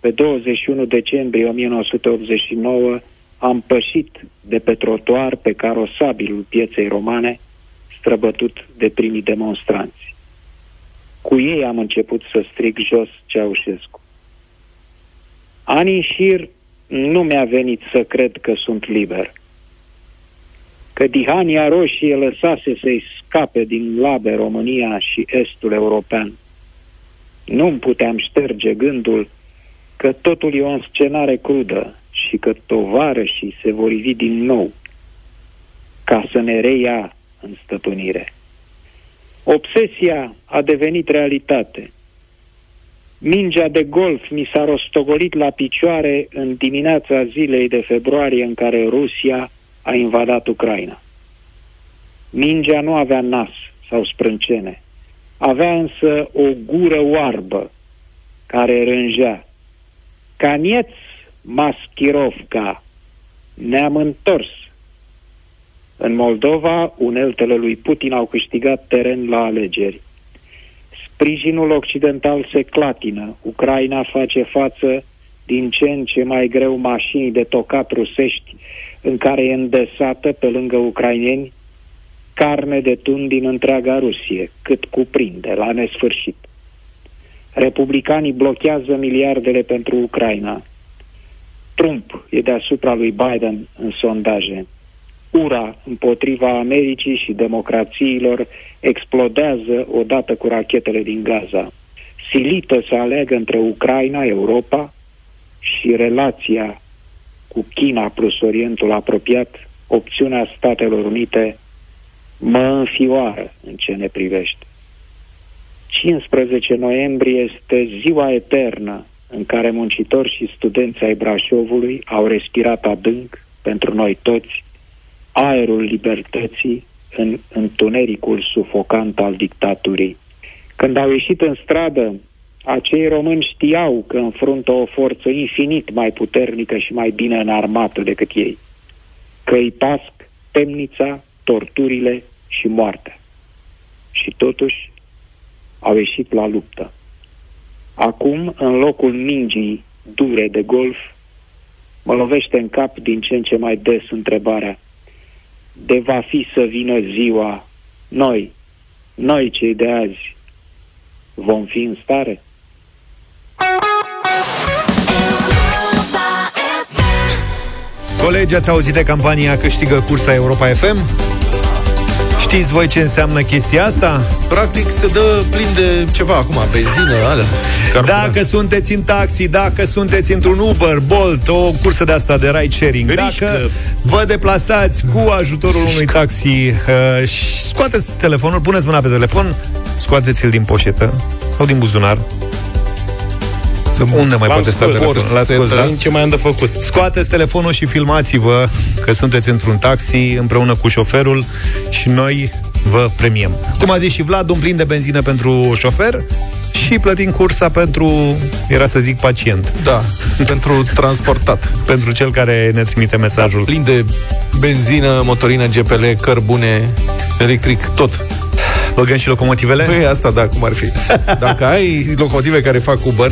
pe douăzeci și unu decembrie o mie nouă sute optzeci și nouă, am pășit de pe trotuar pe carosabilul pieței romane, străbătut de primii demonstranți. Cu ei am început să strig jos Ceaușescu. Ani în șir nu mi-a venit să cred că sunt liber, că Dihania Roșie lăsase să-i scape din labe România și Estul European. Nu-mi puteam șterge gândul că totul e o înscenare crudă și că tovarășii se vor ivi din nou ca să ne reia în stăpânire. Obsesia a devenit realitate. Mingea de golf mi s-a rostogolit la picioare în dimineața zilei de februarie în care Rusia a invadat Ucraina. Mingea nu avea nas sau sprâncene, avea însă o gură oarbă care rângea. Canieț Maschirovca, ne-am întors. În Moldova, uneltele lui Putin au câștigat teren la alegeri. Sprijinul occidental se clatină, Ucraina face față din ce în ce mai greu mașinii de tocat rusești în care e îndesată, pe lângă ucraineni, carne de tun din întreaga Rusie, cât cuprinde, la nesfârșit. Republicanii blochează miliardele pentru Ucraina. Trump e deasupra lui Biden în sondaje. Ura împotriva Americii și democrațiilor explodează odată cu rachetele din Gaza. Silită să aleagă între Ucraina, Europa și relația cu China plus Orientul apropiat, opțiunea Statelor Unite mă înfioară în ce ne privește. cincisprezece noiembrie este ziua eternă în care muncitori și studenți ai Brașovului au respirat adânc, pentru noi toți, aerul libertății în întunericul sufocant al dictaturii. Când au ieșit în stradă, acei români știau că înfruntă o forță infinit mai puternică și mai bine înarmată decât ei, că îi pasc temnița, torturile și moartea. Și totuși au ieșit la luptă. Acum, în locul mingii dure de golf, mă lovește în cap din ce în ce mai des întrebarea: de va fi să vină ziua, noi, noi cei de azi, vom fi în stare? Colegi, ați auzit de campania Câștigă Cursa Europa F M? Știți voi ce înseamnă chestia asta? Practic se dă plin de ceva acum, benzină, alea. Dacă sunteți în taxi, dacă sunteți într-un Uber, Bolt, o cursă de asta de ride sharing, dacă vă deplasați cu ajutorul unui taxi, uh, scoateți telefonul, puneți mâna pe telefon, scoateți-l din poșetă sau din buzunar. Unde mai poate sta telefonul? L-ați scos, da? Ce mai am de făcut? Scoateți telefonul și filmați-vă că sunteți într-un taxi împreună cu șoferul și noi vă premiem. Cum a zis și Vlad, un plin de benzină pentru șofer și plătim cursa pentru, era să zic, pacient. Da, pentru transportat. Pentru cel care ne trimite mesajul. Da, plin de benzină, motorină, G P L, cărbune, electric, tot. Băgăm și locomotivele? Păi asta, da, cum ar fi. Dacă ai locomotive care fac Uber,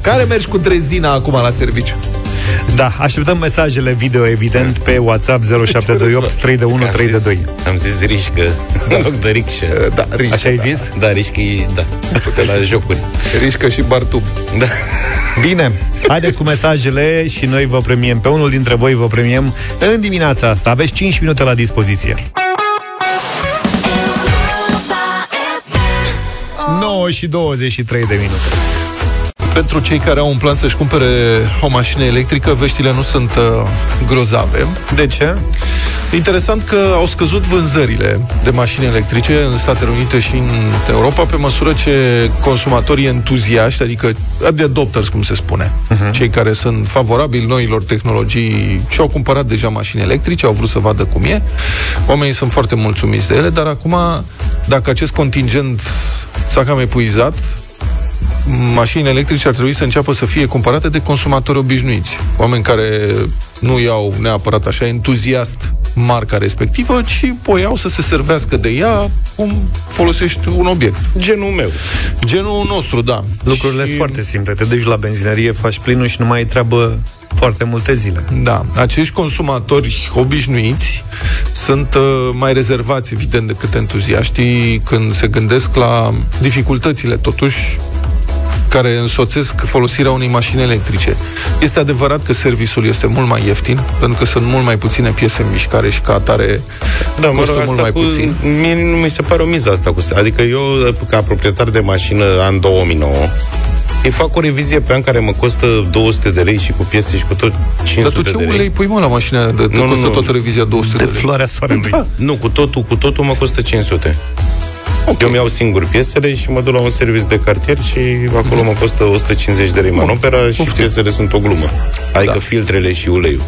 care mergi cu drezina acum la serviciu? Da, așteptăm mesajele video, evident, pe WhatsApp zero șapte doi opt trei unu trei doi. Am zis rișcă în loc de ricșă. Da, rișcă. Așa ai zis? Da, rișcă, da. Putem la jocuri. Rișcă și bartub. Da. Bine, haideți cu mesajele și noi vă premiem. Pe unul dintre voi vă premiem în dimineața asta. Aveți cinci minute la dispoziție. nouă și douăzeci și trei de minute. Pentru cei care au un plan să-și cumpere o mașină electrică, veștile nu sunt uh, grozave. De ce? Interesant că au scăzut vânzările de mașini electrice în Statele Unite și în Europa pe măsură ce consumatorii entuziaști, adică early adopters, cum se spune, uh-huh. cei care sunt favorabili noilor tehnologii și au cumpărat deja mașini electrice, au vrut să vadă cum e, oamenii sunt foarte mulțumiți de ele, dar acum, dacă acest contingent s-a cam epuizat, mașinile electrice ar trebui să înceapă să fie cumpărate de consumatori obișnuiți, oameni care nu iau neapărat așa entuziast marca respectivă, ci o iau să se servească de ea cum folosești un obiect. Genul meu. Genul nostru, da. Lucrurile și... sunt foarte simple. Te duci la benzinărie, faci plinul și nu mai ai treabă foarte multe zile. Da. Acești consumatori obișnuiți sunt uh, mai rezervați, evident, decât entuziaștii când se gândesc la dificultățile, totuși, care însoțesc folosirea unei mașini electrice. Este adevărat că serviciul este mult mai ieftin, pentru că sunt mult mai puține piese în mișcare și ca atare da, mă rog, mult mai cu, puțin. Mie nu mi se pare o miză asta. Cu, adică eu, ca proprietar de mașină, an două mii nouă, îi fac o revizie pe an care mă costă două sute de lei și cu piese și cu tot cinci sute de lei. Dar tu ce ulei lei pui, mă, la mașină? De, te nu, costă nu, toată revizia două sute de lei. De floarea soarelui. Da. Nu, cu totul, cu totul mă costă cinci sute. Okay. Eu mi-au singur piesele și mă duc la un serviciu de cartier și acolo mă costă o sută cincizeci de lei manopera și Uftim. piesele sunt o glumă. Adică da. filtrele și uleiul.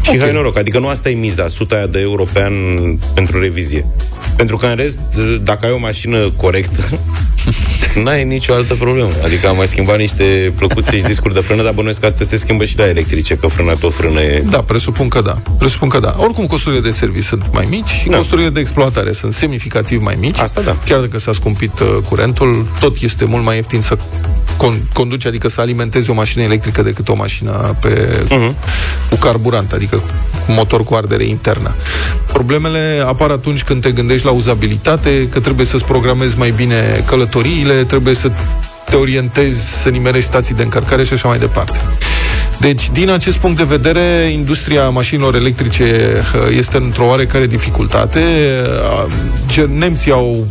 Și okay. hai noroc, adică nu asta e miza, suta de euro pe an pentru revizie. Pentru că în rest, dacă ai o mașină corectă, n-ai nicio altă problemă. Adică am mai schimbat niște plăcuțe și discuri de frână, dar bănuiesc că asta se schimbă și la electrice, că frâna tot frână e... Da, presupun că da. Presupun că da. Oricum, costurile de serviciu sunt mai mici și da. costurile de exploatare sunt semnificativ mai mici. Asta da. Chiar dacă s-a scumpit uh, curentul, tot este mult mai ieftin să con- conduci, adică să alimentezi o mașină electrică decât o mașină pe... Uh-huh. cu carburant, adică cu motor cu ardere internă. Problemele apar atunci când te gândești la uzabilitate, că trebuie să-ți programezi mai bine călătoriile, trebuie să te orientezi, să nimerești stații de încărcare și așa mai departe. Deci, din acest punct de vedere, industria mașinilor electrice este într-o oarecare dificultate. Nemții au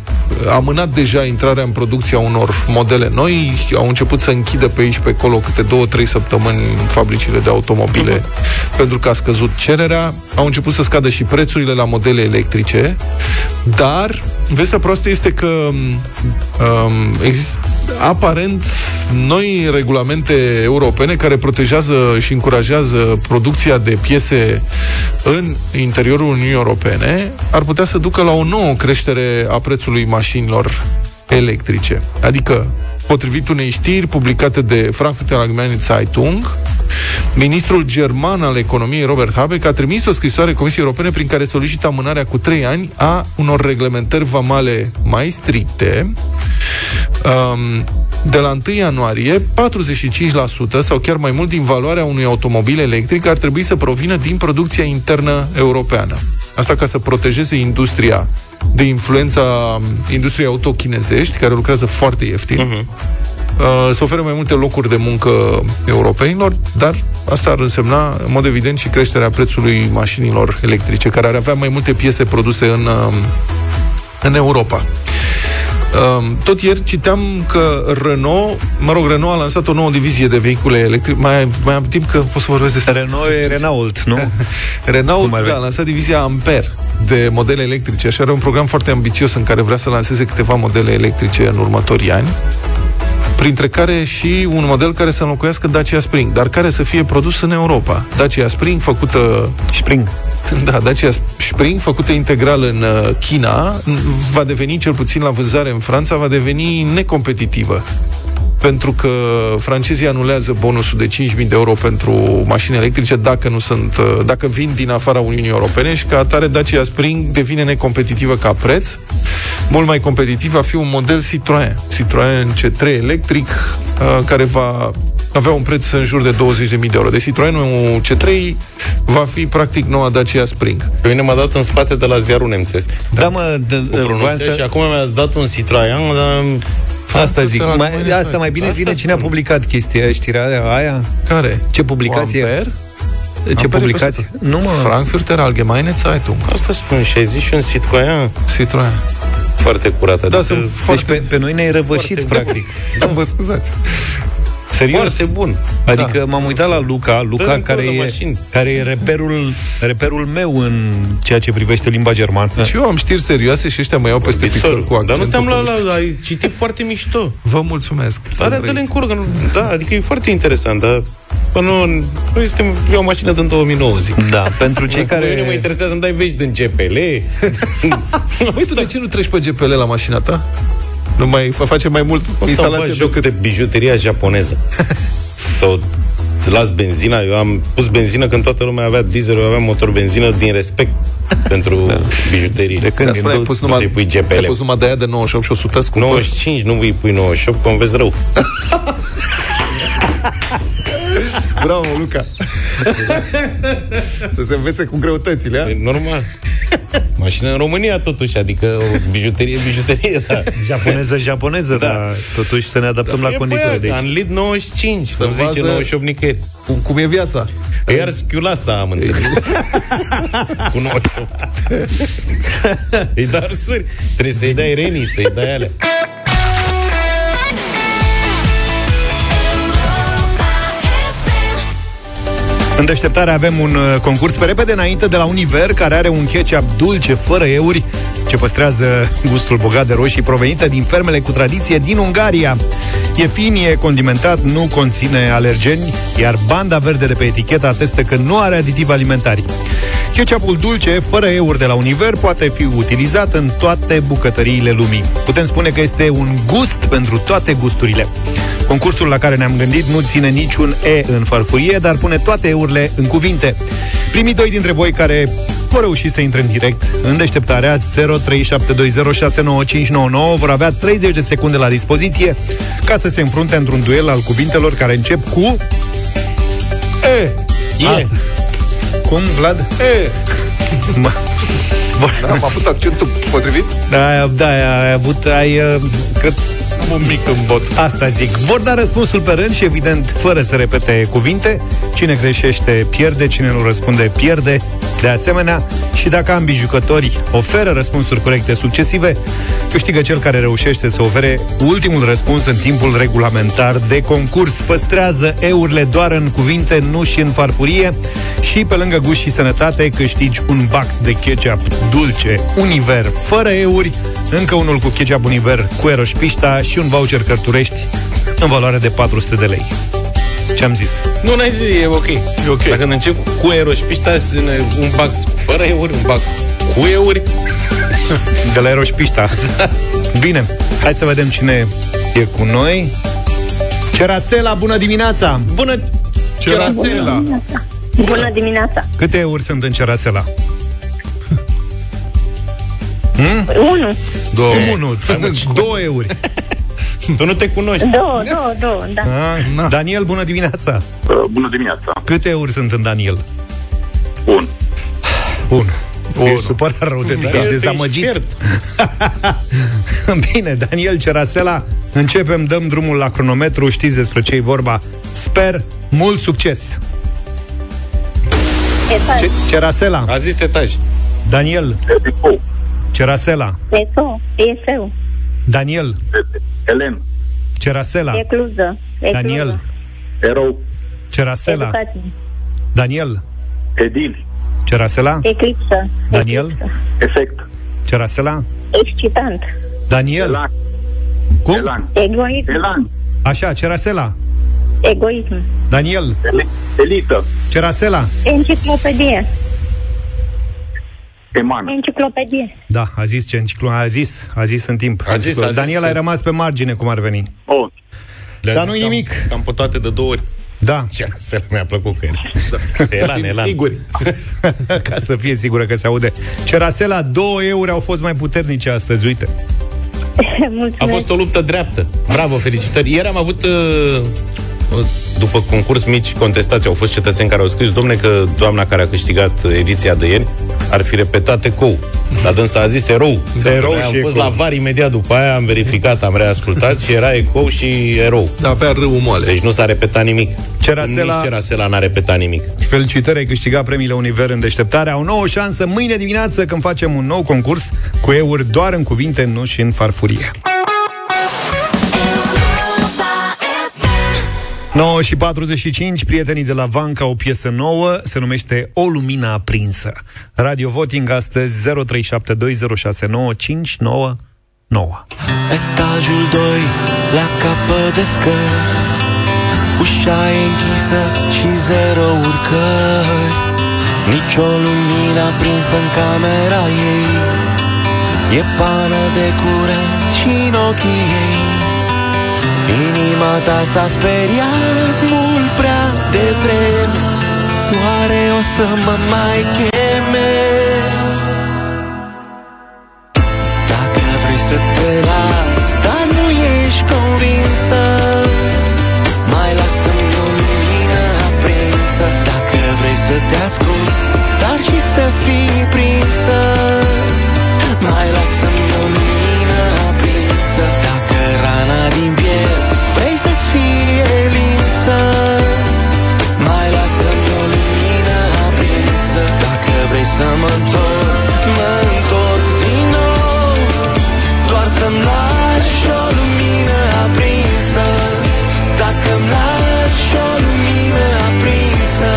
amânat deja intrarea în producția unor modele noi, au început să închidă pe aici, pe acolo, câte două, trei săptămâni fabricile de automobile, uh-huh. pentru că a scăzut cererea, au început să scadă și prețurile la modele electrice, dar vestea proastă este că um, există, aparent, noi regulamente europene care protejează și încurajează producția de piese în interiorul Uniunii Europene, ar putea să ducă la o nouă creștere a prețului mașinilor electrice. Adică, potrivit unei știri publicate de Frankfurter Allgemeine Zeitung, ministrul german al economiei Robert Habeck a trimis o scrisoare Comisiei Europene prin care solicită amânarea cu trei ani a unor reglementări vamale mai stricte. Um, de la întâi ianuarie, patruzeci și cinci la sută sau chiar mai mult din valoarea unui automobil electric ar trebui să provină din producția internă europeană. Asta ca să protejeze industria de influența industriei autochinezești, care lucrează foarte ieftin, uh-huh. uh, să ofere mai multe locuri de muncă europenilor, dar asta ar însemna, în mod evident, și creșterea prețului mașinilor electrice, care ar avea mai multe piese produse în, uh, în Europa. Tot ieri citeam că Renault, mă rog, Renault a lansat o nouă divizie de vehicule electrice. Mai, mai am timp că pot să vorbesc despre Renault e Renault, nu? Renault da, a lansat divizia Ampere de modele electrice și are un program foarte ambițios în care vrea să lanseze câteva modele electrice în următorii ani, printre care și un model care să înlocuiască Dacia Spring, dar care să fie produs în Europa. Dacia Spring făcută... Spring. Da, Dacia Spring, făcută integral în China, va deveni, cel puțin la vânzare în Franța, va deveni necompetitivă. Pentru că francezii anulează bonusul de cinci mii de euro pentru mașini electrice dacă nu sunt, dacă vin din afara Uniunii Europene și ca atare Dacia Spring devine necompetitivă ca preț. Mult mai competitiv va fi un model Citroën, Citroën C trei electric, care va avea un preț în jur de douăzeci de mii de euro. Deci Citroenul C trei va fi practic noua Dacia Spring. Pe mine m-a dat în spate de la ziarul nemțesc. Da, da mă, de, de, și acum mi-a dat un Citroen, dar... Asta zic, mai, asta mai bine zile cine a publicat chestia, știrea aia. Care? Ce publicație? Ampere? Ce Ampere publicație? Nu mă... Frankfurter Allgemeine Zeitung. Asta spun și ai zis și un Citroen. Citroen. Foarte curată. Da, adică... Deci foarte, pe, pe noi ne-ai răvășit, practic. Da, mă scuzați. Serios? Foarte bun. Adică da, m-am uitat la Luca, Luca care e, care e reperul, reperul meu în ceea ce privește limba germană. Și eu am știri serioase și ăștia mă iau peste picior cu accentul. Dar nu te-am luat la... Ai citit foarte mișto. Vă mulțumesc. Are dă-le în curgă. Da, adică e foarte interesant, dar... Nu, noi suntem, eu o mașină din două mii nouă, zic. Da, pentru cei care... Măi, nu mă interesează, îmi dai vești din G P L. Uite, de ce nu treci pe G P L la mașina ta? Nu mai face mai mult instalație decât de bijuteria japoneză. Sau las benzina, eu am pus benzină când toată lumea avea diesel, eu aveam motor benzină din respect pentru da. bijuterii. De când ai pus numai, să-i pui G P L. Ai pus numai de aia de nouăzeci și opt și o sută scumpă? nouăzeci și cinci, nu îi pui nouăzeci și opt, că îmi vezi rău. Bravo, Luca. Să se învețe cu greutățile, a? E normal. Mașina în România, totuși, adică o bijuterie, bijuterie, da. Japoneză, japoneză, da. Dar totuși să ne adaptăm da, la condițiile de aici. În Lid nouăzeci și cinci, să zice nouăzeci și opt nicăieri. Cum, cum e viața? Iar schiulasa, am înțeles. Cu nouăzeci și opt. Îi dai arsuri. Trebuie să-i dai renii, să-i dai alea. În Deșteptare avem un concurs pe repede înainte de la Univer, care are un ketchup dulce fără euri, ce păstrează gustul bogat de roșii provenite din fermele cu tradiție din Ungaria. E fin, e condimentat, nu conține alergeni, iar banda verde de pe etichetă atestă că nu are aditivi alimentari. Ketchupul dulce fără euri de la Univer poate fi utilizat în toate bucătăriile lumii. Putem spune că este un gust pentru toate gusturile. Concursul la care ne-am gândit nu ține niciun E în farfurie, dar pune toate eurile în cuvinte. Primii doi dintre voi care vor reuși să intre în direct în Deșteptarea, zero trei șapte doi zero șase nouă cinci nouă nouă, vor avea treizeci de secunde la dispoziție ca să se înfrunte într-un duel al cuvintelor care încep cu E. E. Asta. Cum, Vlad? E. Da, am avut accentul potrivit? Da, da, ai avut, ai, cred... un mic în bot. Asta zic. Vor da răspunsul pe rând și, evident, fără să repete cuvinte. Cine greșește pierde, cine nu răspunde pierde. De asemenea, și dacă ambii jucători oferă răspunsuri corecte succesive, câștigă cel care reușește să ofere ultimul răspuns în timpul regulamentar de concurs. Păstrează eurile doar în cuvinte, nu și în farfurie. Și pe lângă gust și sănătate câștigi un box de ketchup dulce Univer fără euri, încă unul cu ketchup Univer cu eroșpișta și un voucher Cărturești în valoare de patru sute de lei. Ce-am zis? Nu, n-ai zis, e ok. E okay. Dacă ne încep cu eroșpișta, un box fără euri, un box cu euri. De la eroșpișta. Bine, hai să vedem cine e cu noi. Cerasela, bună dimineața! Bună, Cerasela! Bună dimineața! Câte euri sunt în Cerasela? Hmm? Unu. Două. Unu. Două euri. Tu nu te cunoști. Două, două, două, da. Ah, Daniel, bună dimineața. Uh, bună dimineața. Câte euri sunt în Daniel? Un. Bun. Ești supărat rău de tine, ești dezamăgit. Bine, Daniel, Cerasela, începem, dăm drumul la cronometru, știți despre ce e vorba. Sper mult succes. Etaj. Cerasela. A zis etaj. Daniel. Etaj. Cerasela. Eto, Eseu. Daniel. Elen. Cerasela. Ecluză. Ecluză. Daniel. Erou. Cerasela. Educație. Daniel. Edil. Cerasela. Eclipsă. Daniel. Eclipsă. Efect. Cerasela. Excitant. Daniel. Elan. Cum? Elan. Egoism. Elan. Așa, Cerasela. Egoism. Daniel. El- Elită. Cerasela. Enciclopedie. Eman. Enciclopedie. Da, a zis ce enciclo... a zis, a zis în timp. A zis, a zis, Daniel, ai rămas pe margine, cum ar veni. Oh. Dar nu-i nimic. Am putate de două ori. Da. Ce să mi-a plăcut că era. Da. Sigur. Ca să fie sigură că se aude. Cerasela, două euro au fost mai puternice astăzi, uite. Mulțumesc. A fost o luptă dreaptă. Bravo, felicitări. Ieri am avut... Uh... după concurs mici contestații. Au fost cetățeni care au scris, domne, că doamna care a câștigat ediția de ieri ar fi repetat ecou. Dar dânsa a zis erou, de erou și am ecou. Fost la var imediat după aia, am verificat, am reascultat și era ecou și erou. Dar avea râul moale. Deci nu s-a repetat nimic. Cerasela... Nici Cerasela n-a repetat nimic. Felicitări, ai câștigat premiile Univer în Deșteptare. Au nouă șansă mâine dimineață, când facem un nou concurs cu euri doar în cuvinte, nu și în farfurie. nouă și patruzeci și cinci, prietenii de la Vanca, o piesă nouă, se numește O lumină aprinsă. Radio Voting astăzi, zero trei șapte doi zero șase nouă cinci nouă nouă. Etajul doi, la capăt de scări, ușa e închisă și zero urcări. Nici o lumină aprinsă în camera ei, e pană de curent și în ochii ei. Inima ta s-a speriat mult prea devreme, oare o să mă mai cheme? Dacă vrei să te las, dar nu ești convinsă, mai lasă-mi o lumină aprinsă. Dacă vrei să te ascunzi, dar și să fii prinsă, mai lasă-mi o lumină aprinsă. Dacă rana din piele vrei să-ți fie linsă, mai lasă-mi o lumină aprinsă. Dacă vrei să mă întorc, mă întorc din nou, doar să-mi lași o lumină aprinsă. Dacă-mi lași o lumină aprinsă,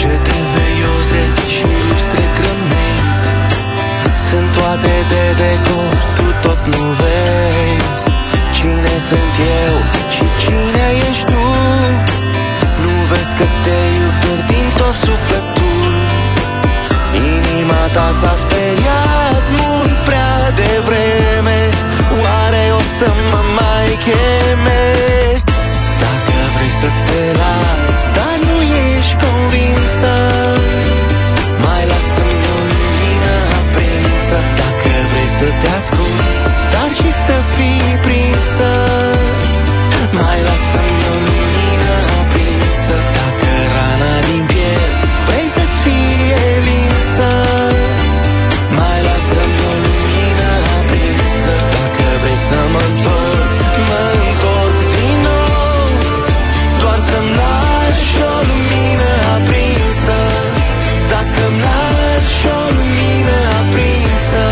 ce te veioze și nu-ți trec rămezi, sunt toate de decor, tu tot nu vezi. Cine sunt eu și cine ești tu? Nu vezi că te iubesc din tot sufletul? Inima ta s-a speriat mult prea devreme, oare o să mă mai cheme? Dacă vrei să te las, dar nu ești convinsă, mai lasă-mi o lumină aprinsă. Dacă vrei să te ascunzi, dar și să fii prinsă, mai lasă-mi o lumină aprinsă. Dacă rana din piele vrei să-ți fie linsă, mai lasă-mi o lumină aprinsă. Dacă vrei să mă întorc, mă întorc din nou, doar să-mi lași o lumină aprinsă. Dacă-mi lași o lumină aprinsă,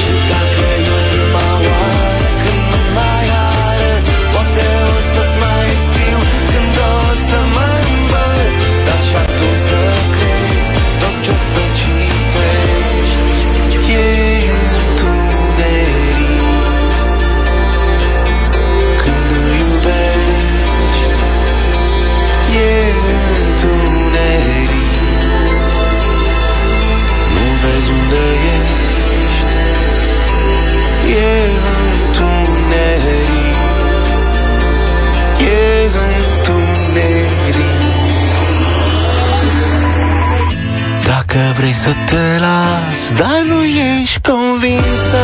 și dacă ultima oară când mă mai arăt, poate o să-ți mai scriu când o să mă îmbăt, dar și atunci să crezi tot ce o să citești e întuneric când nu iubești, e întuneric, nu vezi unde ești, e întuneric, e întuneric. Dacă vrei să te las, dar nu ești convinsă,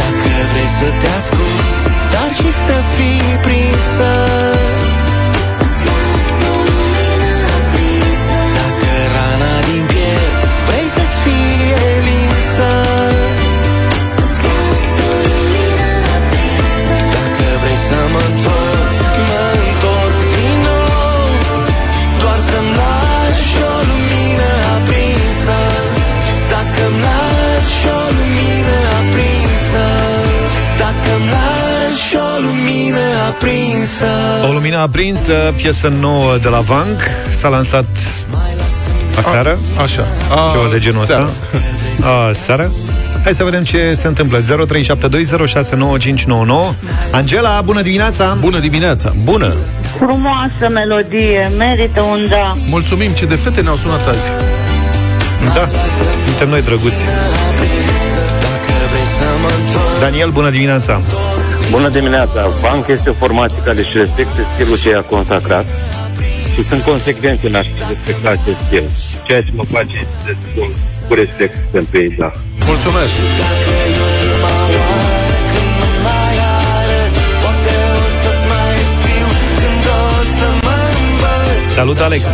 dacă vrei să te ascunzi, dar și să fii prinsă, dacă rana din piele vrei să-ți fie linsă, dacă vrei să mă întorc, mă întorc din nou, doar să-mi lași o lumină aprinsă. Dacă-mi lași o lumină aprinsă, dacă-mi lași o lumină aprinsă. O lumină aprinsă, piesă nouă de la Vanc, s-a lansat aseară. A, așa. A, ceva de genul ăsta. Aseară. Hai să vedem ce se întâmplă. zero trei șapte doi zero șase nouă cinci nouă nouă. Angela, bună dimineața! Bună dimineața! Bună! Frumoasă melodie, merită un da. Mulțumim, ce de fete ne-au sunat azi. Da, suntem noi drăguți. Daniel, bună dimineața! Bună dimineața! Banca este o formație care își respectă stilul ce i-a consacrat și sunt consecvenți în a-și respecta acest stil. Ceea ce mă place este să spun cu respect pentru ei, da. Mulțumesc! Salut, Alex!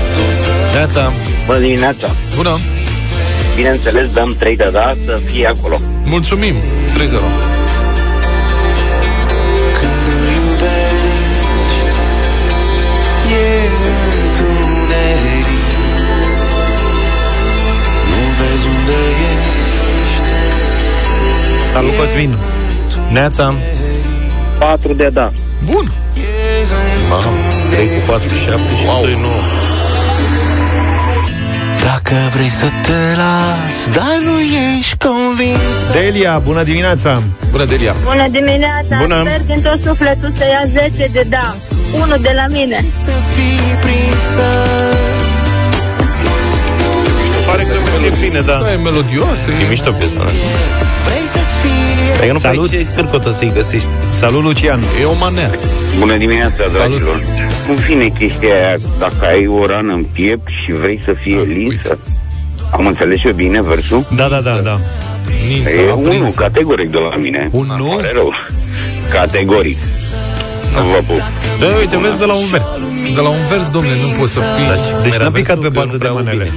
Neața! Bună dimineața! Bună! Bineînțeles, dăm trei de da, să fie acolo. Mulțumim! trei zero. Cosmin? Neața. patru de da. Bun. Mamă, trei cu patru, șapte wow. și doi, nouă. Dacă vrei să te las, dar nu ești convins. Delia, bună dimineața. Bună, Delia. Bună dimineața. Bună. Sper din tot sufletul să ia zece de da. Unul de la mine. Pare că merge bine, da. Da, e melodios, e mișto piesa. Dacă nu Salut. Pe aici scârcotă să-i găsești. Salut, Lucian. E o manea. Bună dimineața, dragilor. În fine, chestia aia, dacă ai o rană în piept și vrei să fie ah, linsă. Am înțeles eu bine versul? Da, da, da, da. Ninsă, e unul, categoric de la mine. Unul? Categoric. Da, uite, vezi de la un vers. De la un vers, domne, nu poți să fii. Deci n-a picat pe bază de manele.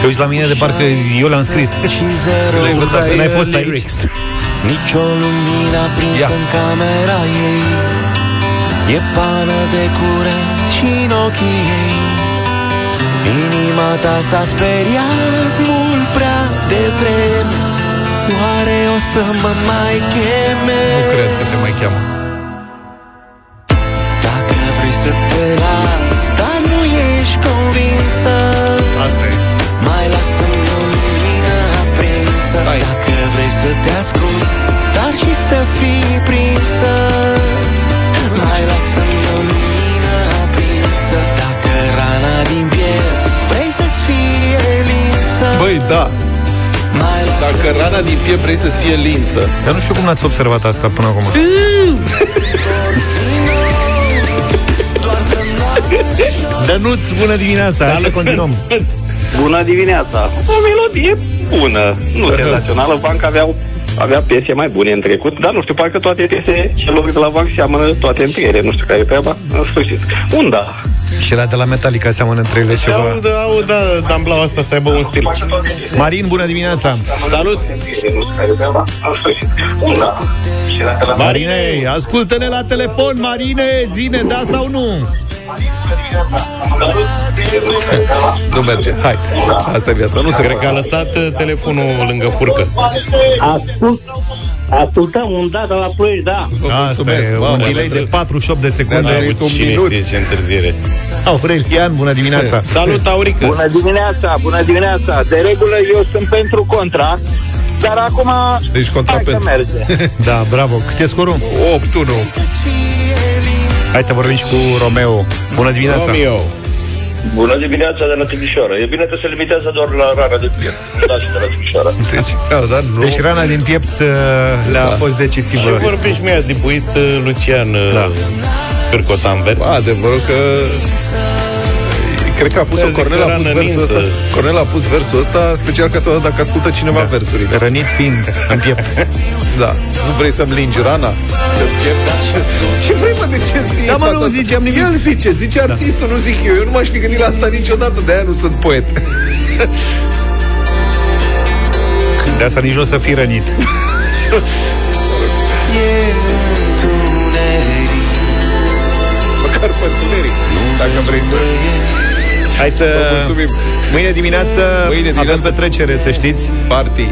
Te uiți la mine de parcă eu l-am scris. L-ai învățat, că n-ai fost aici. Nicio lumină prinsă în camera ei. E pană de curent și în ochii ei. Inima ta s-a speriat mult prea devreme. Oare o să mă mai cheme? Nu cred că te mai cheamă. Dacă vrei să te las, dar nu ești convinsă. Asta e. Mai lasă-mi o lumină aprinsă. Stai. Dacă vrei să te ascunzi, dar și să fii prinsă. Mai lasă-mi o lumină aprinsă. Dacă rana din piept vrei să-ți fie linsă. Băi, da. Dacă rana din piept vrei să-ți fie linsă. Dar nu știu cum n-ați observat asta până acum. Dănuț, bună dimineața. Salut. Hai să continuăm. Bună dimineața. O melodie bună. Nu senzațională. Vanca avea, avea piese mai bune în trecut. Dar nu știu, parcă toate piese celor de la Vanca seamănă toate între ele. Nu știu care e treaba. În sfârșit. Unda. Și la de la Metallica seamănă între ele ceva. Au, da, au, da, damblau asta să aibă un stil. Marin, bună dimineața. Salut. Marine, ascultă-ne la telefon. Marine, zine da sau nu. Nu merge, hai. Asta e viața, nu se cred că a lăsat telefonul lângă furcă. Ascult, ascultăm un dat la Ploiești, da. Mulțumesc, un wow, delay de patruzeci și opt de secunde. Ne-a avut un minut. Cine știe ce întârziere. Aurelian, bună dimineața. Salut, Aurică. Bună dimineața, bună dimineața. De regulă eu sunt pentru contra. Dar acum, deci contra hai pentru. Că merge. Da, bravo, cât e scorul? opt unu. Hai să vorbim și cu Romeo. Bună dimineața. Romeo. Bună dimineața de la Timișoara. E bine că se limitează doar la rana din piept. Da, și de la Timișoara. Deci, da, da, nu. Deci rana din piept le-a da. Fost decisivă. Și vorbești mi-a dibuit Lucian da. Cârcotan vers. Ba, adevărul că... Cred că a pus-o, Cornel a pus versul ăsta. Cornel a pus versul ăsta special ca să vadă dacă ascultă cineva da. versurile. Rănit fiind în piept. Da, nu vrei să-mi lingi rana? Ce vrei, mă, de ce? Da, mă, nu ziceam nimic. El zice, zice da. artistul, nu zic eu. Eu nu m-aș fi gândit la asta niciodată, de-aia nu sunt poet. De asta nici nu o să fii rănit. Măcar pe întuneric. Dacă vrei să... Hai să... Mâine dimineață, mâine dimineață avem petrecere, să știți. Party.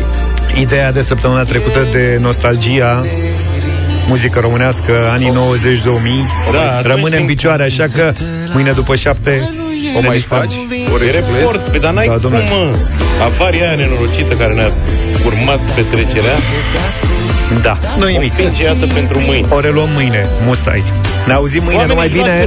Ideea de săptămâna trecută de nostalgia, muzică românească, anii nouăzeci două mii, da, rămâne în picioare, așa că mâine după șapte o mai faci? O report, pe, dar n-ai da, cum, mă. Avaria aia nenorocită care ne-a urmat petrecerea. Da, nu nimic. O finge, iată, pentru mâine. O reluăm mâine, musai. Ne auzim mâine, numai bine.